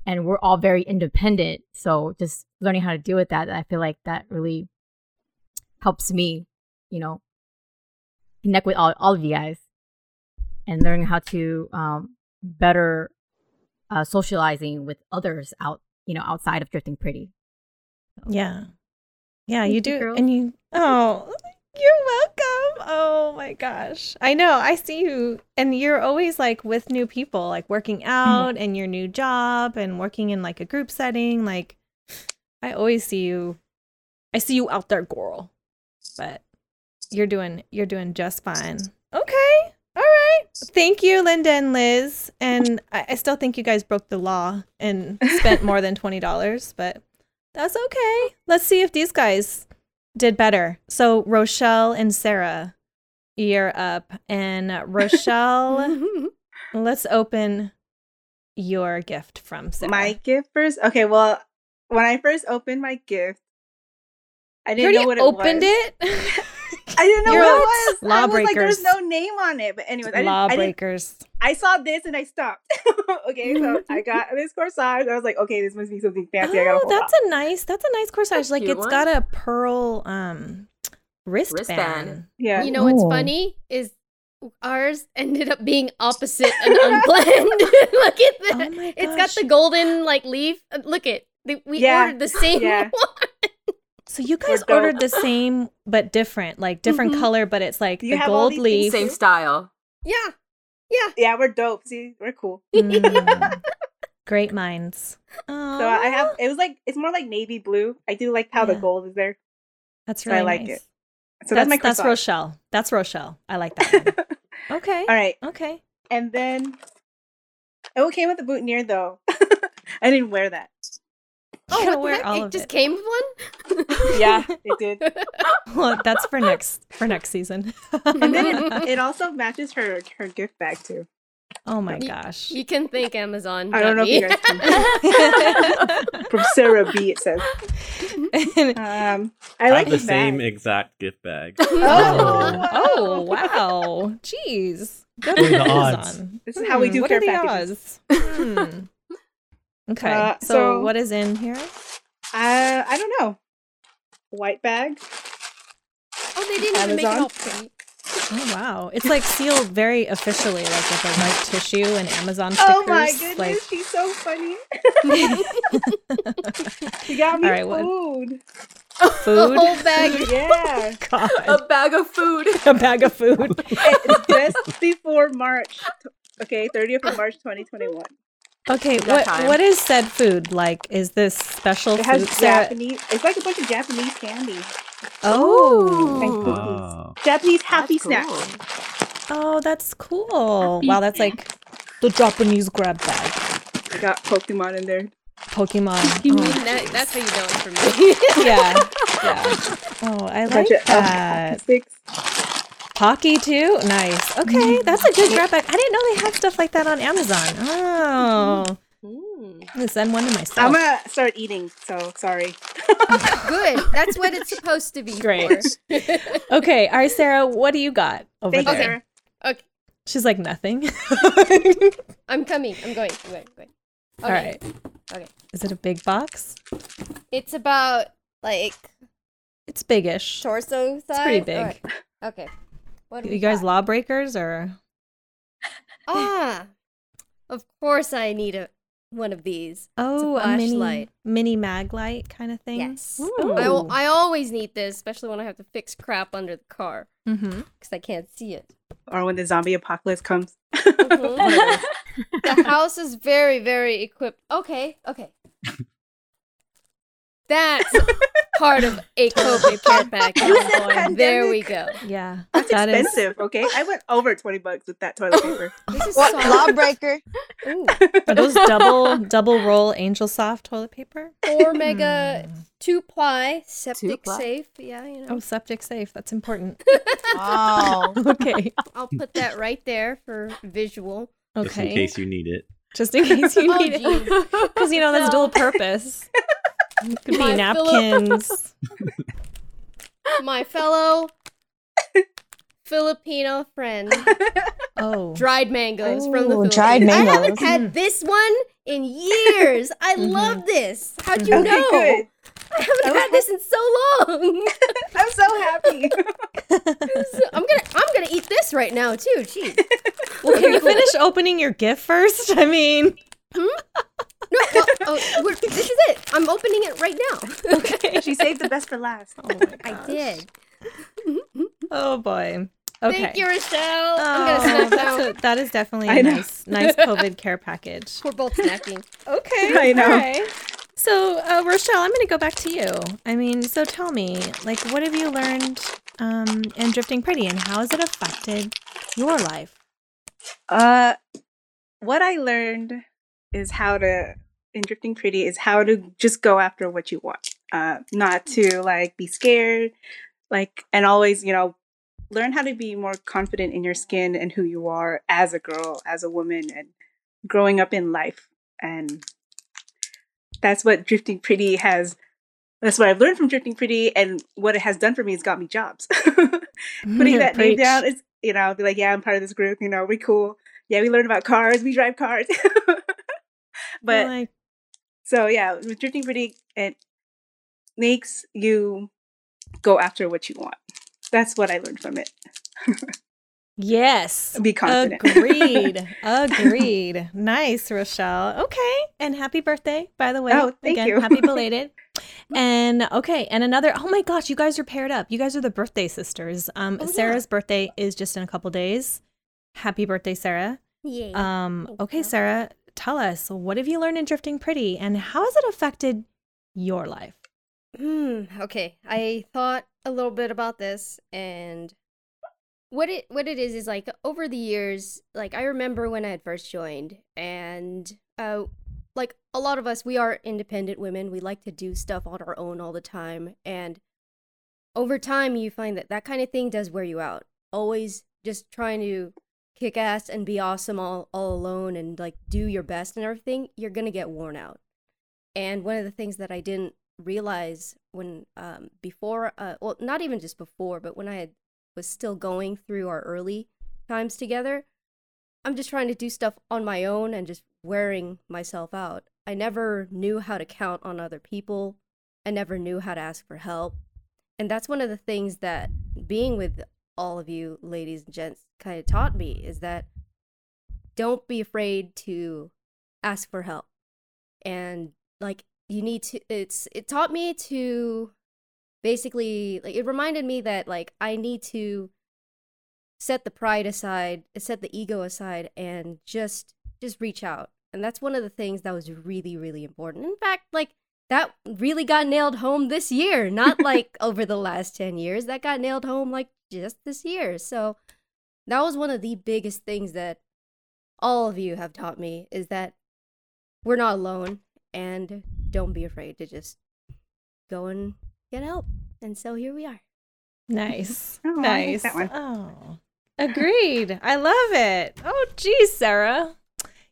and we're all very independent, so just learning how to deal with that, I feel like that really helps me, you know, connect with all of you guys, and learning how to better socializing with others outside of Drifting Pretty. So. Yeah, you do, girl. And you. Oh, you're welcome. Oh my gosh, I know. I see you, and you're always like with new people, like working out and your new job, and working in like a group setting. Like, I always see you. I see you out there, girl. But you're doing just fine. Okay. All right. Thank you, Linda and Liz. And I still think you guys broke the law and spent more than $20, but that's okay. Let's see if these guys did better. So Rochelle and Sarah, you're up. And Rochelle, let's open your gift from Sarah. My gift first? Okay, well, when I first opened my gift, I didn't know what it was. You opened it? I didn't know what it was. Lawbreakers. I was like, there's no name on it. But anyways, Lawbreakers. I saw this and I stopped. Okay, so I got this corsage. I was like, okay, this must be something fancy. That's a nice corsage. Like, it's got a pearl wristband. Yeah. You know what's funny is ours ended up being opposite and unplanned. Look at that. Oh my gosh. It's got the golden like leaf. Look at ordered the same one. So you guys ordered the same but different, like different color, but it's like the gold leaf. Same style. Yeah. Yeah, we're dope. See, we're cool. Great minds. Aww. So it's more like navy blue. I do like how the gold is there. That's really nice. I like it. So that's my croissant. That's Rochelle. I like that one. Okay. All right. Okay. And then, it came with a boutonniere though. I didn't wear that. Oh, came with one? Yeah, it did. Well, that's for next season. And then it also matches her gift bag too. Oh my gosh. You can thank Amazon. I don't know if you guys can. From Sarah B, it says. I like the same exact gift bag. Oh, wow. Jeez. Go to Amazon. This is how we do care packages. What are the odds? Okay, so what is in here? I don't know. White bag. Oh, they didn't even make it all pink. Oh, wow. It's like sealed very officially, like with a white tissue and Amazon stickers. Oh my goodness, like... she's so funny. She got me food. Food? A whole bag. Yeah. God. A bag of food. A bag of food. Just before March. Okay, 30th of March, 2021. Okay, what is said food? Like, is this special food? It has Japanese. It's like a bunch of Japanese candy. Oh. And cookies. Japanese happy snack. Oh, that's cool. Wow, that's like the Japanese grab bag. I got Pokemon in there. Pokemon. You mean that's how you know it's for me. Yeah. Yeah. Oh, I like that. Hockey too? Nice. Okay, that's a good grab bag. I didn't know they had stuff like that on Amazon. Oh. I'm going to send one to myself. I'm going to start eating, so sorry. Good. That's what it's supposed to be. Great. For. Okay. All right, Sarah, what do you got over there? Sarah. Okay. She's like, nothing. I'm coming. I'm going. I'm going. Okay. All right. Okay. Is it a big box? It's about, like... It's big-ish. Torso size? It's pretty big. Right. Okay. You guys lawbreakers or? Ah, of course I need one of these. Oh, a mini mag light kind of thing. Yes. I always need this, especially when I have to fix crap under the car because I can't see it. Or when the zombie apocalypse comes. The house is very, very equipped. Okay. That's part of a COVID care package. There we go. Yeah. That's expensive, okay? I went over $20 with that toilet paper. This is lawbreaker. Ooh. Are those double roll Angel Soft toilet paper? 4 mega 2-ply septic safe. Yeah, you know. Oh, septic safe. That's important. Wow. Okay. I'll put that right there for visual. Okay. Just in case you need it. Just in case you need it. Because, you know, that's dual purpose. It could be napkins. My fellow Filipino friend. Oh. Dried mangoes from the Philippines. Dried mangoes. I haven't had this one in years. I love this. How'd you know? Good. I haven't had this in so long. I'm so happy. I'm gonna eat this right now too. Jeez. Well, can you finish opening your gift first? I mean. No, this is it. I'm opening it right now. Okay. She saved the best for last. Oh my gosh. I did. Oh boy. Okay. Thank you, Rochelle. I'm gonna snack out. That is definitely a nice COVID care package. We're both snacking. Okay. I know. Okay. So Rochelle, I'm gonna go back to you. I mean, so tell me, like, what have you learned in Drifting Pretty, and how has it affected your life? What I learned is how to, in Drifting Pretty, is how to just go after what you want. Not to, like, be scared, like, and always, you know, learn how to be more confident in your skin and who you are as a girl, as a woman, and growing up in life. And that's what Drifting Pretty has, that's what I've learned from Drifting Pretty, and what it has done for me is got me jobs. Putting that name down is, you know, be like, yeah, I'm part of this group, you know, we cool. Yeah, we learn about cars, we drive cars. But so yeah, with Drifting Pretty, it makes you go after what you want. That's what I learned from it. Yes. Be confident. Agreed. Nice, Rochelle. Okay. And happy birthday, by the way. Oh, thank you. Happy belated. And okay. And another, oh my gosh, you guys are paired up. You guys are the birthday sisters. Sarah's birthday is just in a couple days. Happy birthday, Sarah. Yay. Okay, Sarah. Tell us, what have you learned in Drifting Pretty, and how has it affected your life? Okay, I thought a little bit about this, and what it is like over the years, like I remember when I had first joined, and like a lot of us, we are independent women. We like to do stuff on our own all the time, and over time, you find that kind of thing does wear you out. Always just trying to kick ass and be awesome all alone and like do your best and everything, you're gonna get worn out. And one of the things that I didn't realize when when I was still going through our early times together, I'm just trying to do stuff on my own and just wearing myself out. I never knew how to count on other people I never knew how to ask for help. And that's one of the things that being with all of you ladies and gents kind of taught me, is that don't be afraid to ask for help. And like, you need to, it taught me to basically, like, it reminded me that like I need to set the pride aside, set the ego aside, and just reach out. And that's one of the things that was really, really important. In fact, like, that really got nailed home this year, not like over the last 10 years. That got nailed home like just this year. So that was one of the biggest things that all of you have taught me, is that we're not alone and don't be afraid to just go and get help. And so here we are. Nice. Oh, nice. I like that one. Oh, agreed. I love it. Oh, geez, Sarah.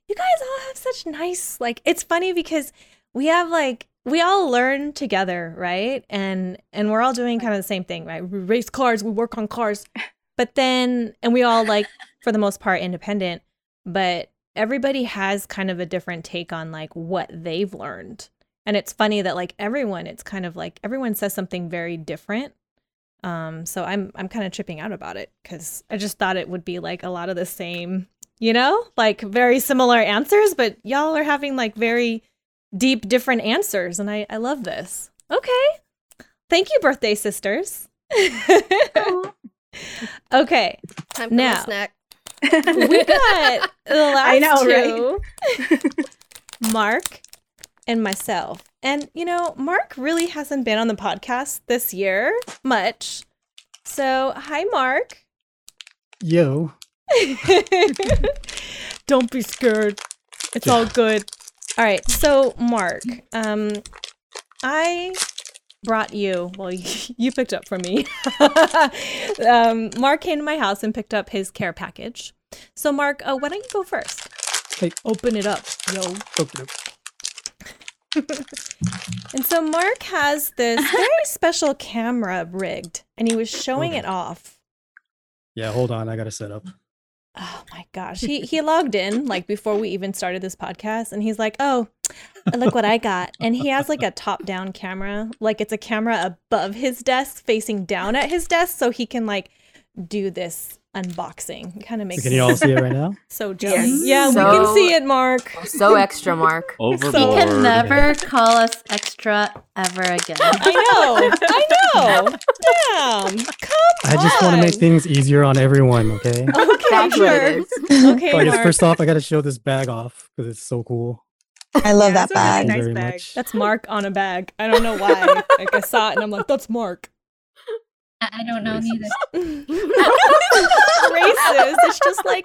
You guys all have such nice, like, it's funny because we have like, we all learn together, right? And we're all doing kind of the same thing, right? We race cars, we work on cars, but then, and we all like, for the most part, independent, but everybody has kind of a different take on like what they've learned. And it's funny that like everyone, it's kind of like everyone says something very different. So I'm kind of tripping out about it because I just thought it would be like a lot of the same, you know, like very similar answers, but y'all are having like very deep, different answers. And I love this. Okay. Thank you, birthday sisters. Okay. Time for now, a snack. We got the last two, right? Mark and myself. And, you know, Mark really hasn't been on the podcast this year much. So, hi, Mark. Yo. Don't be scared. It's all good. All right, so Mark, I brought you, well, you picked up from me. Mark came to my house and picked up his care package. So Mark, why don't you go first? Hey. Open it up, yo. Open it up. And so Mark has this very special camera rigged, and he was showing it off. Yeah, hold on, I got to set up. Oh my gosh. He logged in like before we even started this podcast, and he's like, oh, look what I got. And he has like a top down camera. Like it's a camera above his desk facing down at his desk, so he can like do this unboxing. It kind of makes sense. So can you all see it right now? So jelly. Yes. Yeah, so, we can see it, Mark. So extra, Mark. Overboard. He can never call us extra ever again. I know. Damn. Come on. I just want to make things easier on everyone, okay? Okay, sure. Okay, Mark. First off, I got to show this bag off because it's so cool. I love that bag. Nice very bag. Much. That's Mark on a bag. I don't know why. Like I saw it and I'm like, that's Mark. I don't know neither. Racist. It's just like,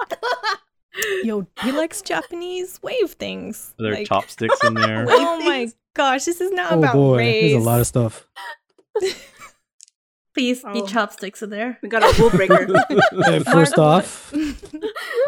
yo, he likes Japanese wave things. Are there like, chopsticks in there? Oh my gosh, this is not about race. There's a lot of stuff. Please be chopsticks in there. We got a rule breaker. And first off,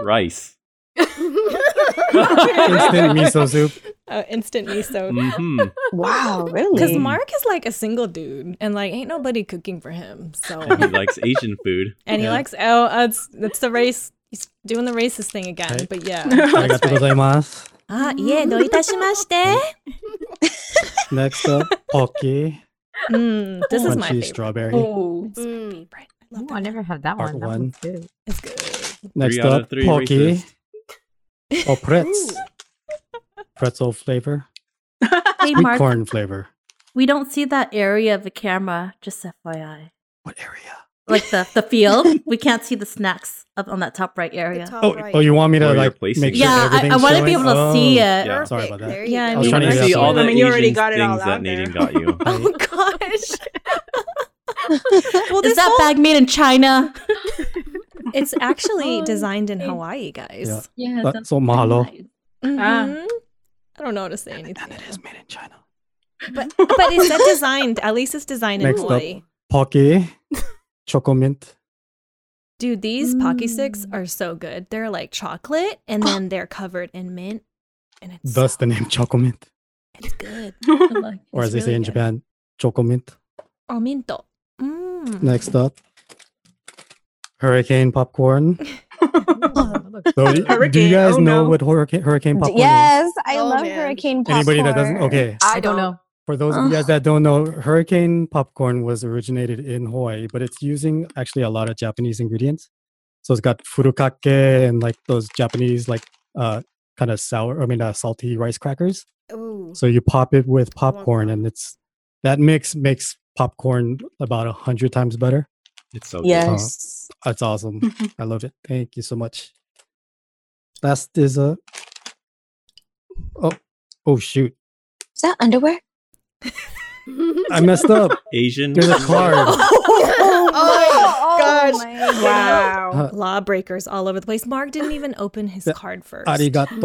rice. Instant miso soup. Oh, instant miso. Mm-hmm. Wow, really? Because Mark is like a single dude, and like ain't nobody cooking for him. So and he likes Asian food, and he likes it's the race. He's doing the racist thing again, right. But yeah. Arigatou gozaimasu. Ah, yeah, do itashimashite. Next up, poke. This is my favorite. Strawberry. Oh, favorite. I love that. I never had that one. That one's good. It's good. Next up, poke. Oh, pretzel flavor, sweet corn flavor. We don't see that area of the camera, just FYI. What area? Like the field. We can't see the snacks up on that top right area. You want me to like make sure everything's I want to be able to see it. Yeah, sorry about that. Yeah, I was trying to see all the Asian things that Nadine got you. Oh gosh. Well, is that bag made in China? It's actually designed in Hawaii, guys. Yeah, that's so mahalo. Mm-hmm. I don't know how to say anything. And it is made in China. But is that designed? At least it's designed in Hawaii. Next up, poke, choco mint. Dude, these pocky sticks are so good. They're like chocolate, and then they're covered in mint. And it's thus the name choco mint. It's good. Or as they say in Japan, choco mint. Oh, minto. Next up. Hurricane popcorn. Do you guys know what hurricane popcorn is? Yes, I love hurricane popcorn. Anybody that doesn't? Okay. I don't know. For those of you guys that don't know, Hurricane Popcorn was originated in Hawaii, but it's using actually a lot of Japanese ingredients. So it's got furikake and like those Japanese like kind of sour, salty rice crackers. Ooh. So you pop it with popcorn and it's that mix makes popcorn about 100 times better. It's so good. That's awesome. I love it. Thank you so much. Last is a oh shoot. Is that underwear? I messed up. Asian. There's a card. Oh my gosh. Wow. Lawbreakers all over the place. Mark didn't even open his card first. Arigato.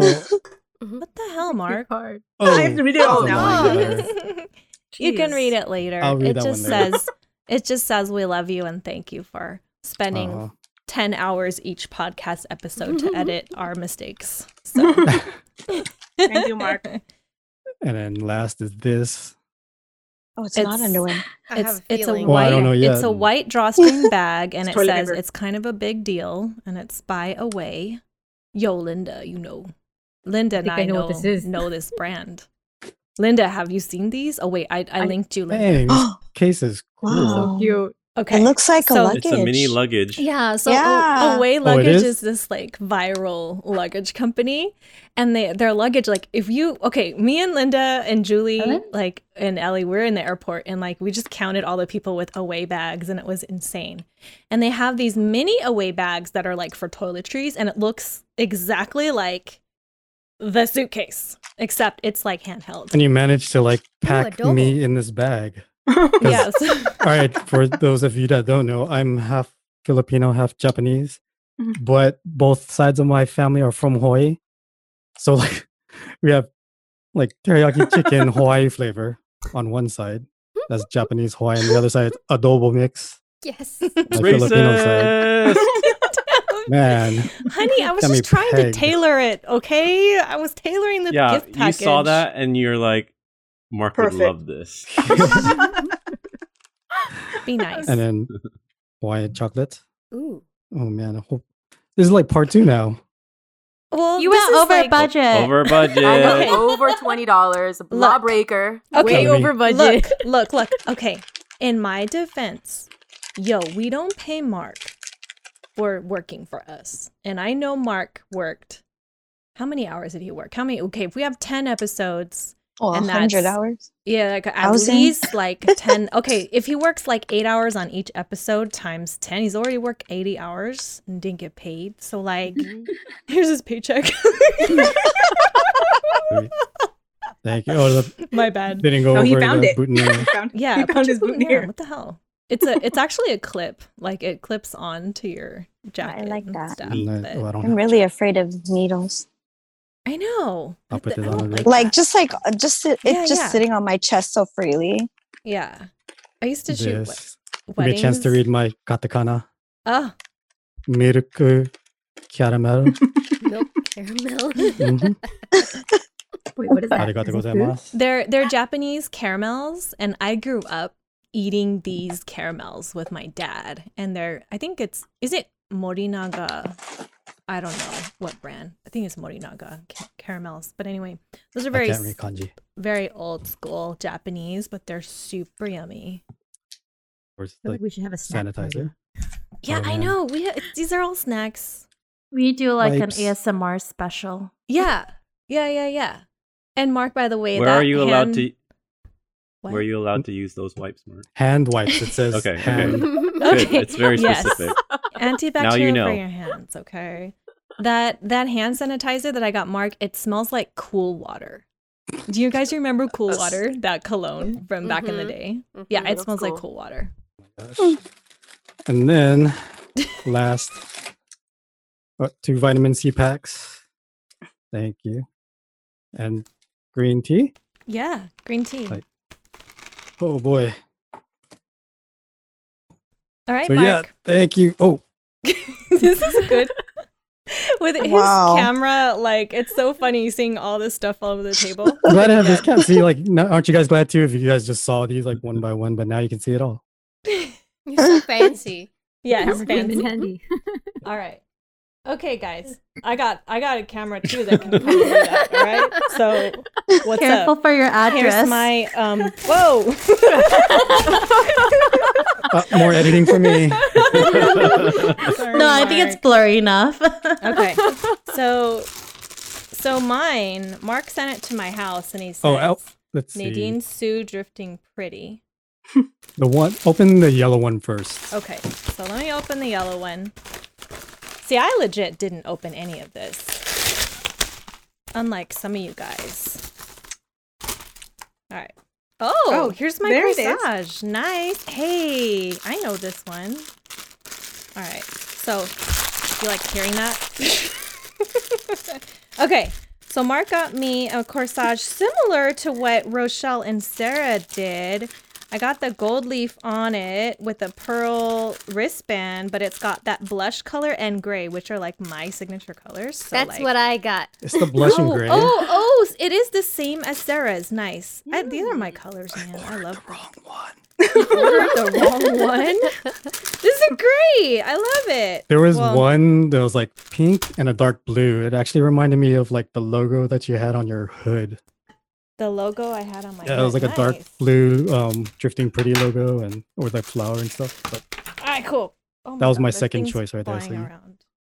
What the hell, Mark? Oh, I have to read it all now. You can read it later. It just says we love you and thank you for spending 10 hours each podcast episode to edit our mistakes. So. Thank you, Mark. And then last is this. Oh, it's not underwear. It's a white drawstring bag, and it says it's kind of a big deal, and it's by Away. Yo, Linda, you know. Linda and I know this brand. Linda, have you seen these? Oh, wait, I linked you, Linda. Dang, case is cool. Wow. So cute. Okay. It looks like a luggage. It's a mini luggage. Yeah. So Away Luggage is this like viral luggage company. And their luggage, like if you, me and Linda and Julie, like and Ellie, we're in the airport and like we just counted all the people with Away bags and it was insane. And they have these mini Away bags that are like for toiletries and it looks exactly like the suitcase, except it's like handheld. And you managed to like pack me in this bag. Yes. All right, for those of you that don't know, I'm half Filipino, half Japanese, but both sides of my family are from Hawaii. So like we have like teriyaki chicken Hawaii flavor on one side. That's Japanese Hawaii, and the other side it's adobo mix. Yes. Filipino side. Man. Honey, I was just trying to tailor it, okay? I was tailoring the gift package. Yeah, you saw that and you're like, Mark would love this. Be nice. And then Hawaiian chocolate. Ooh. Oh man, I hope this is like part 2 now. Well, you went over budget. Over budget. Over $20. Lawbreaker. Okay, over budget. Look. Okay, in my defense, we don't pay Mark for working for us, and I know Mark worked. How many hours did he work? Okay, if we have 10 episodes. Oh, 100 hours? Yeah, like at least like 10. Okay, if he works like 8 hours on each episode times 10, he's already worked 80 hours and didn't get paid. So like, here's his paycheck. Thank you. Oh, my bad. Didn't go over the boutonniere. Yeah, he found his boutonniere. What the hell? It's actually a clip. Like it clips on to your jacket. I like that. Stuff, I'm really afraid of needles. I know. Just sitting on my chest so freely. Yeah. I used to shoot weddings. Give me a chance to read my katakana. Oh. Milk caramel. Milk caramel. Mm-hmm. Wait, what is that? They're Japanese caramels, and I grew up eating these caramels with my dad, and is it Morinaga? I don't know what brand. I think it's Morinaga caramels. But anyway, those are very old school Japanese, but they're super yummy. We should have a snack sanitizer. Yeah, I know. These are all snacks. We do like an ASMR special. Yeah. And Mark, by the way, were you allowed to use those wipes, Mark? Hand wipes, it says. Okay. It's very specific. Antibacterial for your hands, okay? That hand sanitizer that I got, Mark, it smells like Cool Water. Do you guys remember Cool Water? That cologne from back in the day? Mm-hmm. Yeah, it smells like Cool Water. Oh my gosh. And then, last, 2 vitamin C packs. Thank you. And green tea? Yeah, green tea. Oh boy! All right, Mark. Yeah, thank you. Oh, this is good. With his camera, like it's so funny seeing all this stuff all over the table. I'm glad I have this camera. See, like, aren't you guys glad too? If you guys just saw these like one by one, but now you can see it all. You're so fancy. Yeah, it's fancy. All right. Okay, guys, I got a camera too that can do that. All right, so what's careful up? For your address. Here's my whoa. More editing for me. Sorry, no, Mark. I think it's blurry enough. Okay, so mine. Mark sent it to my house, and he says, let's Nadine Sue Drifting Pretty. The one. Open the yellow one first. Okay, so let me open the yellow one. See, I legit didn't open any of this. Unlike some of you guys. All right. Oh, here's my corsage. Nice. Hey, I know this one. All right. So, you like hearing that? Okay. So, Mark got me a corsage similar to what Rochelle and Sarah did. I got the gold leaf on it with a pearl wristband, but it's got that blush color and gray, which are like my signature colors. So that's like, what I got. It's the blush and gray. Oh, it is the same as Sarah's. Nice. Mm. These are my colors, man. I love the wrong one. You ordered the wrong one? This is great. I love it. There was one that was like pink and a dark blue. It actually reminded me of like the logo that you had on your hood. The logo I had on my head. It was like a dark blue Drifting Pretty logo and with like flower and stuff. But all right, cool. Oh, that was my second choice right there.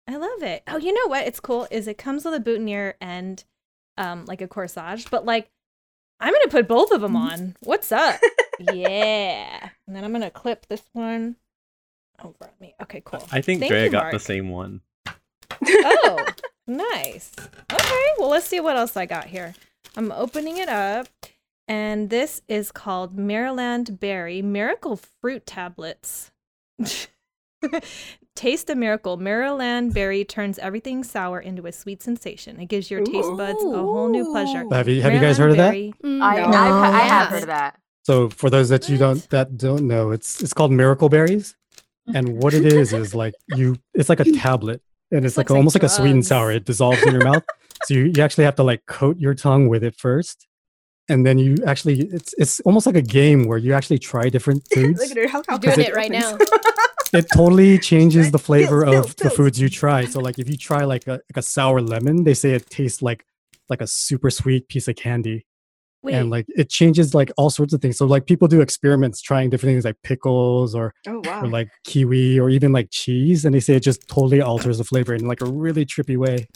I love it. Oh, you know what? It's cool is it comes with a boutonniere and like a corsage, but like I'm going to put both of them on. What's up? Yeah. And then I'm going to clip this one over on me. Okay, cool. I think Drea got Mark. The same one. Oh, nice. Okay, well, let's see what else I got here. I'm opening it up, and this is called Maryland Berry Miracle Fruit Tablets. Taste the miracle. Maryland Berry turns everything sour into a sweet sensation. It gives your taste buds a whole new pleasure. Have you guys heard of that? No. I have heard of that. So for those that don't know, it's called Miracle Berries, and what it is like it's like a tablet, and it's like almost like a sweet and sour. It dissolves in your mouth. So you actually have to like coat your tongue with it first, and then you actually it's almost like a game where you actually try different foods. Look at her, how doing it right now. It totally changes the flavor of the foods you try. So like if you try like a sour lemon, they say it tastes like a super sweet piece of candy. Wait. And like it changes like all sorts of things. So like people do experiments trying different things like pickles or like kiwi or even like cheese, and they say it just totally alters the flavor in like a really trippy way.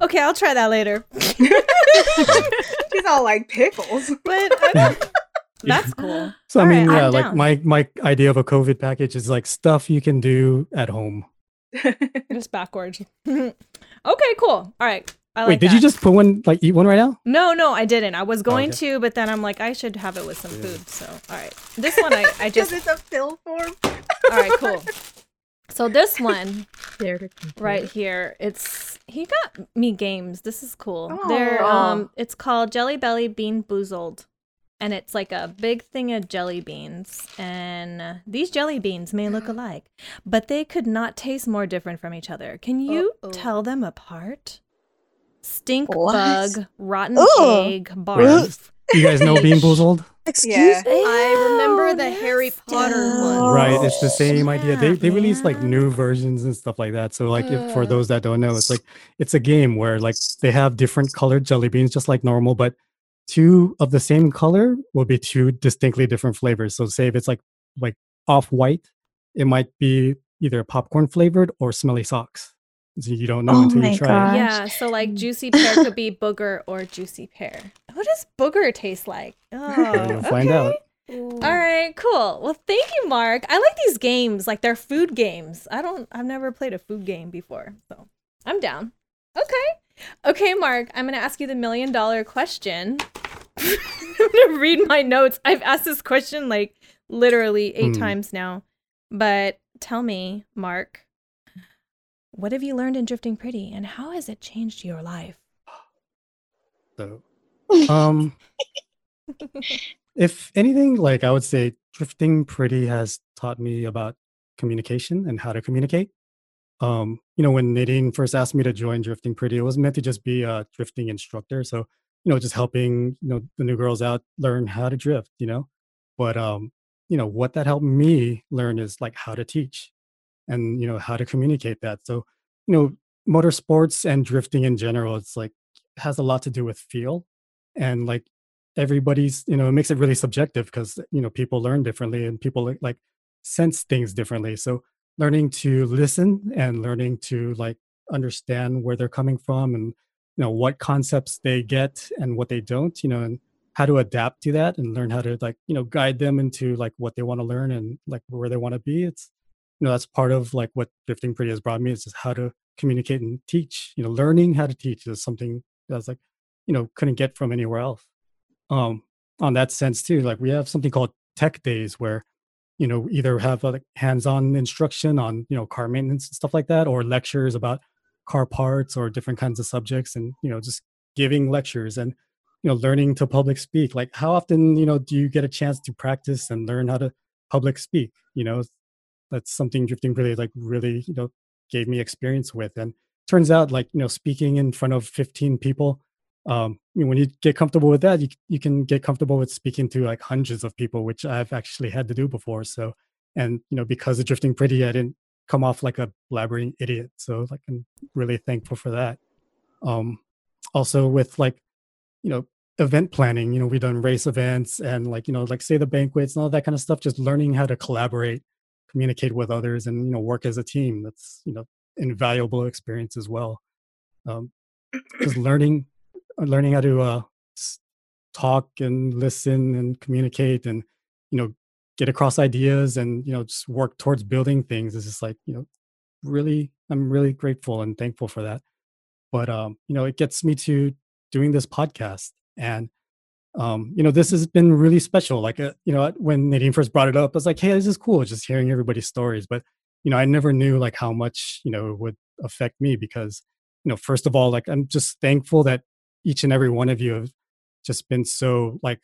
Okay, I'll try that later. She's all like pickles. But that's cool. So all right, yeah, I'm like down. my idea of a COVID package is like stuff you can do at home. Just backwards. Okay, cool. All right. I like Wait, did that. You just put one like eat one right now? No, I didn't. I was going to, but then I'm like, I should have it with some food. So all right. This one I just it's a pill form. All right, cool. So this one right here, he got me games. This is cool. Oh. It's called Jelly Belly Bean Boozled, and it's like a big thing of jelly beans. And these jelly beans may look alike, but they could not taste more different from each other. Can you tell them apart? Stink bug, rotten egg, barf. You guys know Bean Boozled? Excuse me. I remember the Harry Potter one. Right, it's the same idea. They release like new versions and stuff like that. So like if, for those that don't know, it's like it's a game where like they have different colored jelly beans just like normal, but two of the same color will be two distinctly different flavors. So say if it's like off-white, it might be either popcorn flavored or smelly socks. So you don't know until you try it. Yeah, so like juicy pear could be booger or juicy pear. What does booger taste like? Oh, you'll find out. All right, cool. Well, thank you, Mark. I like these games. Like they're food games. I've never played a food game before, so I'm down. Okay, Mark. I'm gonna ask you the $1 million question. I'm gonna read my notes. I've asked this question like literally 8 times now. But tell me, Mark. What have you learned in Drifting Pretty, and how has it changed your life? So, if anything, like I would say Drifting Pretty has taught me about communication and how to communicate. You know, when Nadine first asked me to join Drifting Pretty, it was meant to just be a drifting instructor. So, you know, just helping, you know, the new girls out learn how to drift, you know. But, you know, what that helped me learn is like how to teach. And, you know, how to communicate that. So you know, motorsports and drifting in general, it's like has a lot to do with feel, and like everybody's, you know, it makes it really subjective because, you know, people learn differently and people like sense things differently. So learning to listen and learning to like understand where they're coming from and, you know, what concepts they get and what they don't, you know, and how to adapt to that and learn how to like, you know, guide them into like what they want to learn and like where they want to be. It's, you know, that's part of like what Drifting Pretty has brought me, is just how to communicate and teach. You know, learning how to teach is something that's like, you know, couldn't get from anywhere else. On that sense too, like we have something called tech days where, you know, either have like hands-on instruction on, you know, car maintenance and stuff like that, or lectures about car parts or different kinds of subjects, and, you know, just giving lectures and, you know, learning to public speak. Like how often, you know, do you get a chance to practice and learn how to public speak? You know, that's something Drifting Pretty like really, you know, gave me experience with. And turns out like, you know, speaking in front of 15 people, you know, when you get comfortable with that, you can get comfortable with speaking to like hundreds of people, which I've actually had to do before. So, and, you know, because of Drifting Pretty, I didn't come off like a blabbering idiot. So like, I'm really thankful for that. Also with like, you know, event planning, you know, we've done race events and like, you know, like say the banquets and all that kind of stuff, just learning how to collaborate, communicate with others and, you know, work as a team. That's, you know, invaluable experience as well. Just learning how to talk and listen and communicate and, you know, get across ideas and, you know, just work towards building things. It's just like, you know, really, I'm really grateful and thankful for that. But, you know, it gets me to doing this podcast. And, you know, this has been really special. Like, you know, when Nadine first brought it up, I was like, hey, this is cool. Just hearing everybody's stories. But, you know, I never knew like how much, you know, it would affect me because, you know, first of all, like, I'm just thankful that each and every one of you have just been so like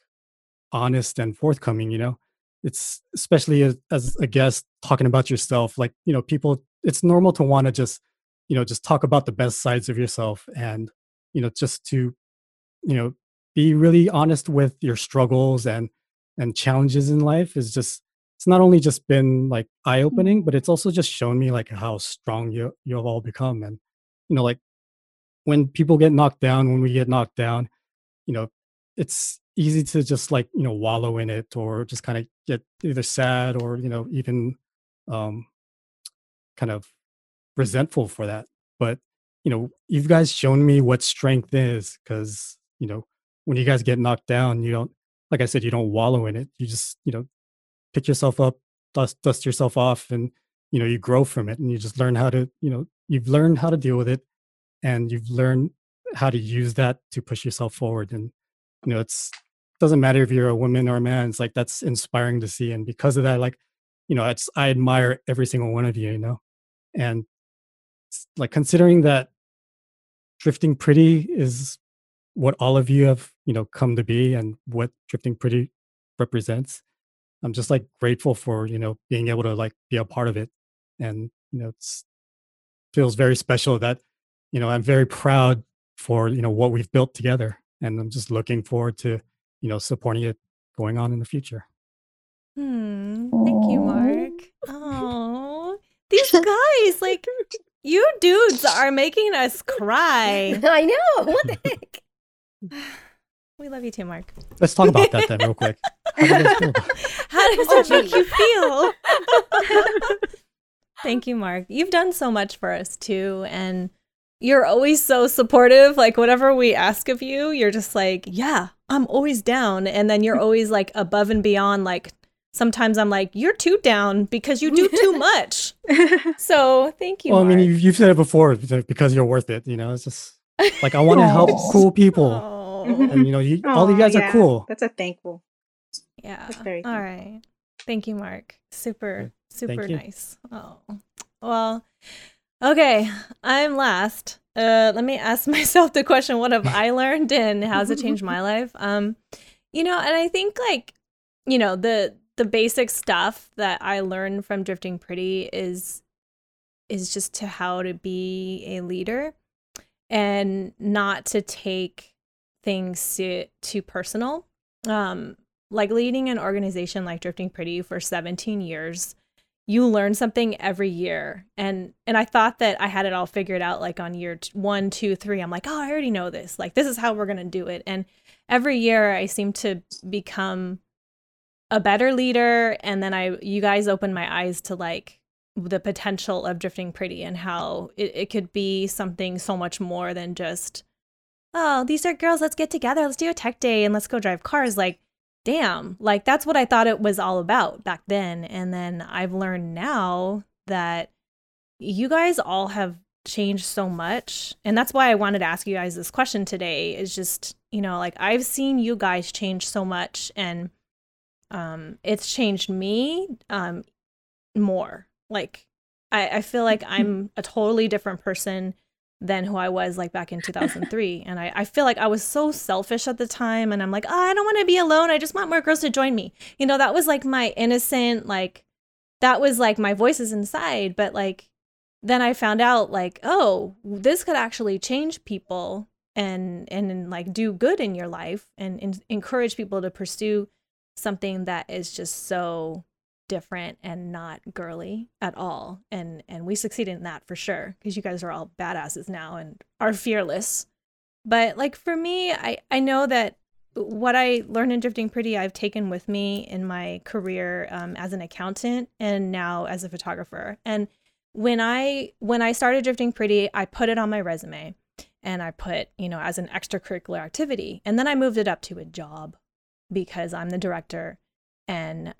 honest and forthcoming. You know, it's especially as a guest talking about yourself, like, you know, people, it's normal to want to just, you know, just talk about the best sides of yourself and, you know, just to, you know, be really honest with your struggles and challenges in life is just, it's not only just been like eye-opening, but it's also just shown me like how strong you have all become. And, you know, like when people get knocked down, when we get knocked down, you know, it's easy to just like, you know, wallow in it or just kind of get either sad or, you know, even kind of resentful for that. But, you know, you guys shown me what strength is, because, you know, when you guys get knocked down, you don't, like I said, you don't wallow in it. You just, you know, pick yourself up, dust yourself off, and, you know, you grow from it, and you just learn how to, you know, you've learned how to deal with it, and you've learned how to use that to push yourself forward. And, you know, it's, doesn't matter if you're a woman or a man, it's like, that's inspiring to see. And because of that, like, you know, it's, I admire every single one of you, you know, and like considering that Drifting Pretty is what all of you have, you know, come to be and what Drifting Pretty represents, I'm just like grateful for, you know, being able to like be a part of it. And, you know, it's feels very special that, you know, I'm very proud for, you know, what we've built together, and I'm just looking forward to, you know, supporting it going on in the future. Thank you, Mark. Oh, these guys, like, you dudes are making us cry. I know. What the heck? We love you too, Mark. Let's talk about that then real quick. How does it make you feel? Thank you, Mark. You've done so much for us too. And you're always so supportive. Like whatever we ask of you, you're just like, yeah, I'm always down. And then you're always like above and beyond. Like sometimes I'm like, you're too down because you do too much. So thank you, Mark. Well, I mean, you've said it before, because you're worth it. You know, it's just like, I want to help cool people. Aww. And, you know, all you guys are cool. That's a thankful. Yeah. That's very thankful. All right. Thank you, Mark. Super nice. Oh, well, okay. I'm last. Let me ask myself the question, what have I learned and how's it changed my life? You know, and I think like, you know, the basic stuff that I learned from Drifting Pretty is just to how to be a leader and not to take things too personal. Like leading an organization like Drifting Pretty for 17 years, you learn something every year. And I thought that I had it all figured out, like on year 1, 2, 3, I'm like, oh, I already know this. Like, this is how we're going to do it. And every year I seem to become a better leader. And then you guys opened my eyes to like the potential of Drifting Pretty and how it could be something so much more than just, oh, these are girls, let's get together, let's do a tech day and let's go drive cars. Like, damn, like that's what I thought it was all about back then. And then I've learned now that you guys all have changed so much. And that's why I wanted to ask you guys this question today, is just, you know, like I've seen you guys change so much, and it's changed me more. Like I feel like I'm a totally different person than who I was like back in 2003. And I feel like I was so selfish at the time, and I'm like, oh, I don't want to be alone. I just want more girls to join me. You know, that was like my innocent, like, that was like my voices inside. But like, then I found out like, oh, this could actually change people and like do good in your life and encourage people to pursue something that is just so different and not girly at all, and we succeeded in that for sure, because you guys are all badasses now and are fearless. But like for me, I know that what I learned in Drifting Pretty, I've taken with me in my career as an accountant and now as a photographer. And when I started Drifting Pretty, I put it on my resume and I put, you know, as an extracurricular activity, and then I moved it up to a job because I'm the director. And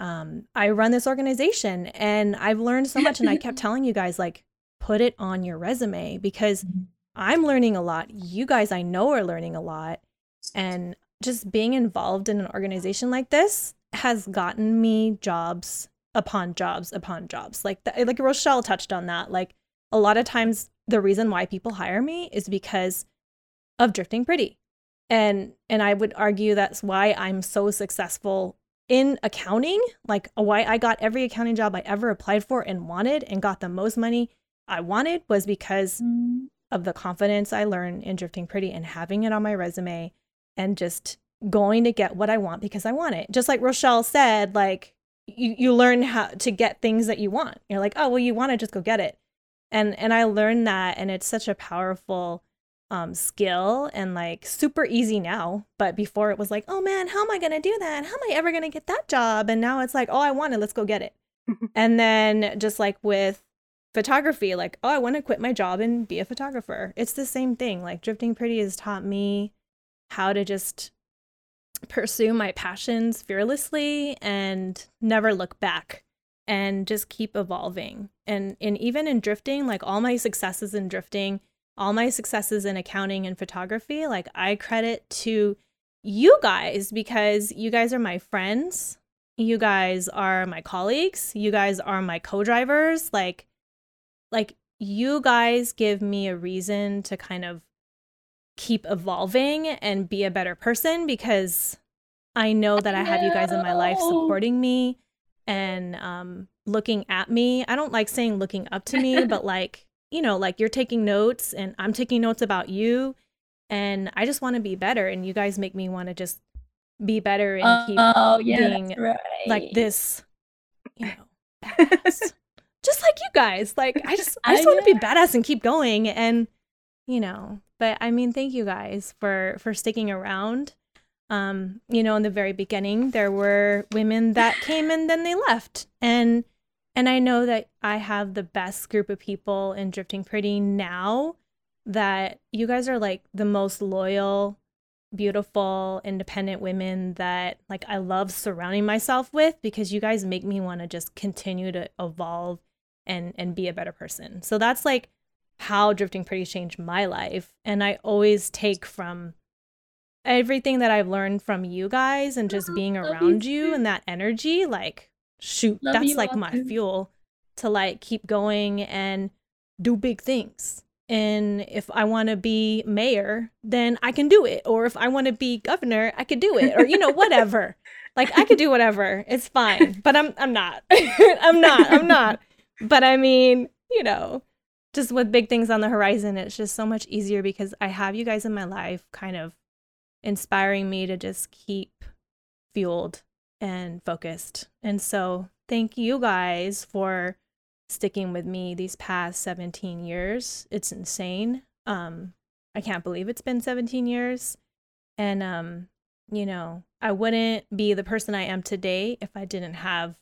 I run this organization, and I've learned so much. And I kept telling you guys, like, put it on your resume, because I'm learning a lot. You guys, I know, are learning a lot. And just being involved in an organization like this has gotten me jobs upon jobs upon jobs. Like Rochelle touched on that. Like, a lot of times the reason why people hire me is because of Drifting Pretty. And I would argue that's why I'm so successful in accounting, like why I got every accounting job I ever applied for and wanted and got the most money I wanted, was because of the confidence I learned in Drifting Pretty and having it on my resume and just going to get what I want because I want it. Just like Rochelle said, like you learn how to get things that you want. You're like, oh, well, you want to just go get it. And I learned that, and it's such a powerful skill, and like super easy now. But before it was like, oh man, how am I gonna do that? How am I ever gonna get that job? And now it's like, oh, I want it, let's go get it. And then just like with photography, like, oh, I want to quit my job and be a photographer. It's the same thing. Like, Drifting Pretty has taught me how to just pursue my passions fearlessly and never look back and just keep evolving. And even in drifting, like all my successes in drifting, all my successes in accounting and photography, like I credit to you guys, because you guys are my friends. You guys are my colleagues. You guys are my co-drivers. Like you guys give me a reason to kind of keep evolving and be a better person, because I know that I have you guys in my life supporting me and looking at me. I don't like saying looking up to me, but like, you know, like you're taking notes and I'm taking notes about you, and I just want to be better. And you guys make me want to just be better and being right. Like this, you know, badass. Just like you guys, like I just want to be badass and keep going. And, you know, but I mean, thank you guys for sticking around. You know, in the very beginning, there were women that came and then they left. And I know that I have the best group of people in Drifting Pretty now, that you guys are like the most loyal, beautiful, independent women that like I love surrounding myself with, because you guys make me want to just continue to evolve and be a better person. So that's like how Drifting Pretty changed my life. And I always take from everything that I've learned from you guys and just being around you and that energy, like, shoot, love that's like my too. Fuel to like keep going and do big things. And if I want to be mayor, then I can do it, or if I want to be governor, I could do it, or you know, whatever. Like I could do whatever, it's fine. But I'm not but I mean, you know, just with big things on the horizon, it's just so much easier because I have you guys in my life kind of inspiring me to just keep fueled and focused. And so thank you guys for sticking with me these past 17 years. It's insane. I can't believe it's been 17 years. And, you know, I wouldn't be the person I am today if I didn't have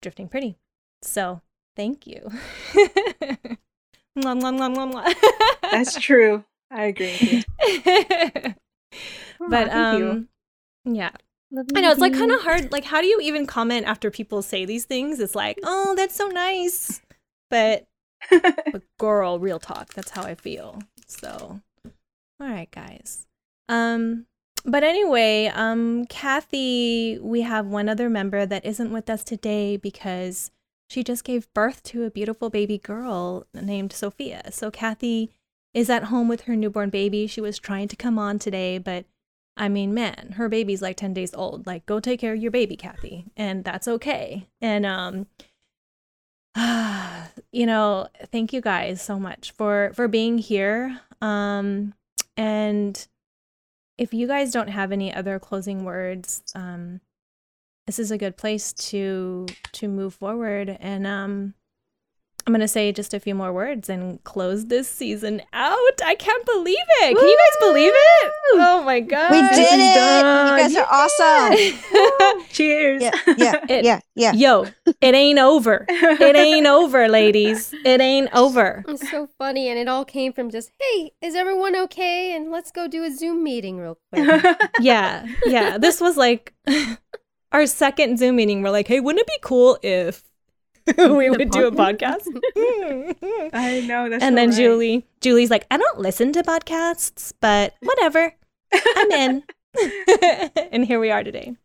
Drifting Pretty. So thank you. That's true. I agree with you. But, yeah. I know, it's like kind of hard. Like, how do you even comment after people say these things? It's like, oh, that's so nice. But girl, real talk. That's how I feel. So, all right, guys. But anyway, Kathy, we have one other member that isn't with us today because she just gave birth to a beautiful baby girl named Sophia. So Kathy is at home with her newborn baby. She was trying to come on today, but I mean, man, her baby's like 10 days old. Like, go take care of your baby, Kathy. And that's okay. And, you know, thank you guys so much for being here. And if you guys don't have any other closing words, this is a good place to move forward. And, I'm going to say just a few more words and close this season out. I can't believe it. Can you guys believe it? Oh, my God. We did it. Done. You guys are awesome. Cheers. Yeah. Yo, it ain't over. It ain't over, ladies. It ain't over. It's so funny. And it all came from just, hey, is everyone okay? And let's go do a Zoom meeting real quick. Yeah. This was like our second Zoom meeting. We're like, hey, wouldn't it be cool if we would do a podcast? I know. That's and then right. Julie's like, I don't listen to podcasts, but whatever. I'm in. And here we are today.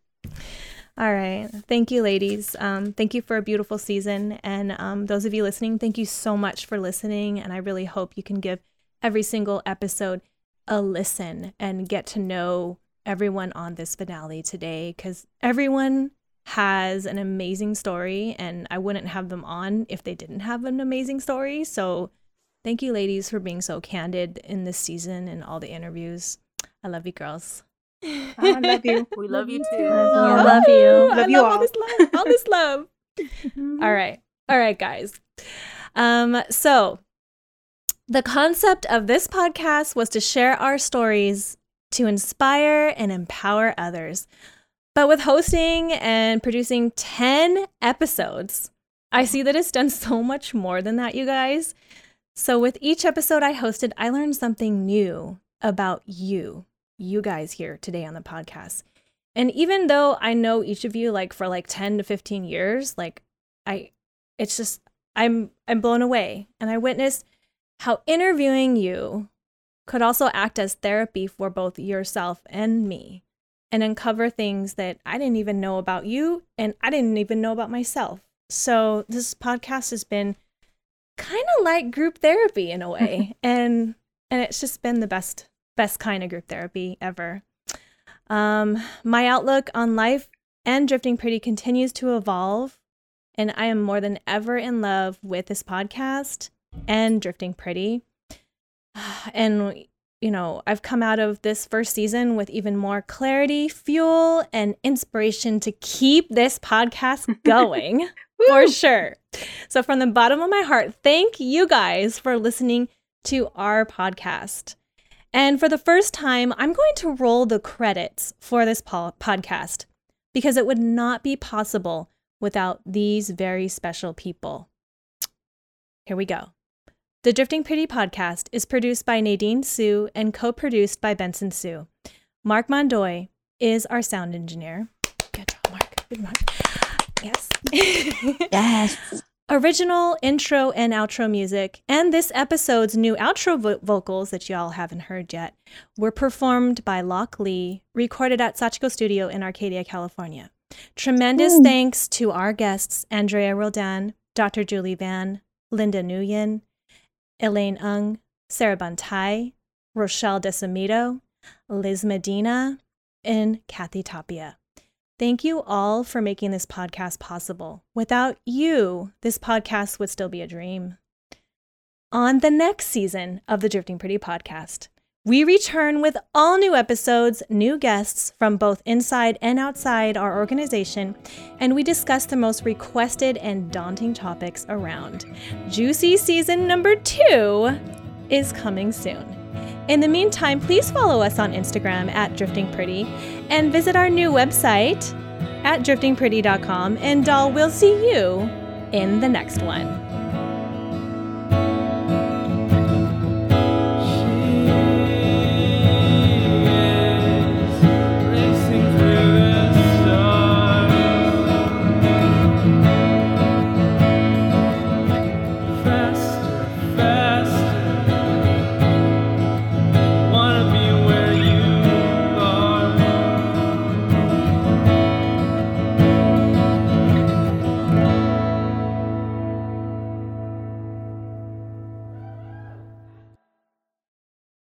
All right. Thank you, ladies. Thank you for a beautiful season. And those of you listening, thank you so much for listening. And I really hope you can give every single episode a listen and get to know everyone on this finale today, because everyone has an amazing story, and I wouldn't have them on if they didn't have an amazing story. So thank you, ladies, for being so candid in this season and all the interviews. I love you, girls. I love you. We love you too. I love you. Love you all. All this love. All right, guys. So the concept of this podcast was to share our stories to inspire and empower others. But with hosting and producing 10 episodes, I see that it's done so much more than that, you guys. So with each episode I hosted, I learned something new about you guys here today on the podcast. And even though I know each of you like for like 10 to 15 years, like I'm blown away. And I witnessed how interviewing you could also act as therapy for both yourself and me, and uncover things that I didn't even know about you, and I didn't even know about myself. So this podcast has been kind of like group therapy in a way, and it's just been the best kind of group therapy ever. My outlook on life and Drifting Pretty continues to evolve, and I am more than ever in love with this podcast and Drifting Pretty. And you know, I've come out of this first season with even more clarity, fuel, and inspiration to keep this podcast going, for sure. So from the bottom of my heart, thank you guys for listening to our podcast. And for the first time, I'm going to roll the credits for this podcast, because it would not be possible without these very special people. Here we go. The Drifting Pretty podcast is produced by Nadine Sue and co-produced by Benson Sue. Mark Mondoy is our sound engineer. Good job, Mark. Good Mark. Yes. Yes. Original intro and outro music, and this episode's new outro vocals that y'all haven't heard yet, were performed by Locke Lee, recorded at Sachiko Studio in Arcadia, California. Tremendous thanks to our guests, Andrea Roldan, Dr. Julie Van, Linda Nguyen, Elaine Ng, Sarah Bantai, Rochelle Desimito, Liz Medina, and Kathy Tapia. Thank you all for making this podcast possible. Without you, this podcast would still be a dream. On the next season of the Drifting Pretty podcast, We return with all new episodes, new guests from both inside and outside our organization, and we discuss the most requested and daunting topics around. Juicy season number 2 is coming soon. In the meantime, please follow us on Instagram at Drifting Pretty and visit our new website at driftingpretty.com, and doll, we'll see you in the next one.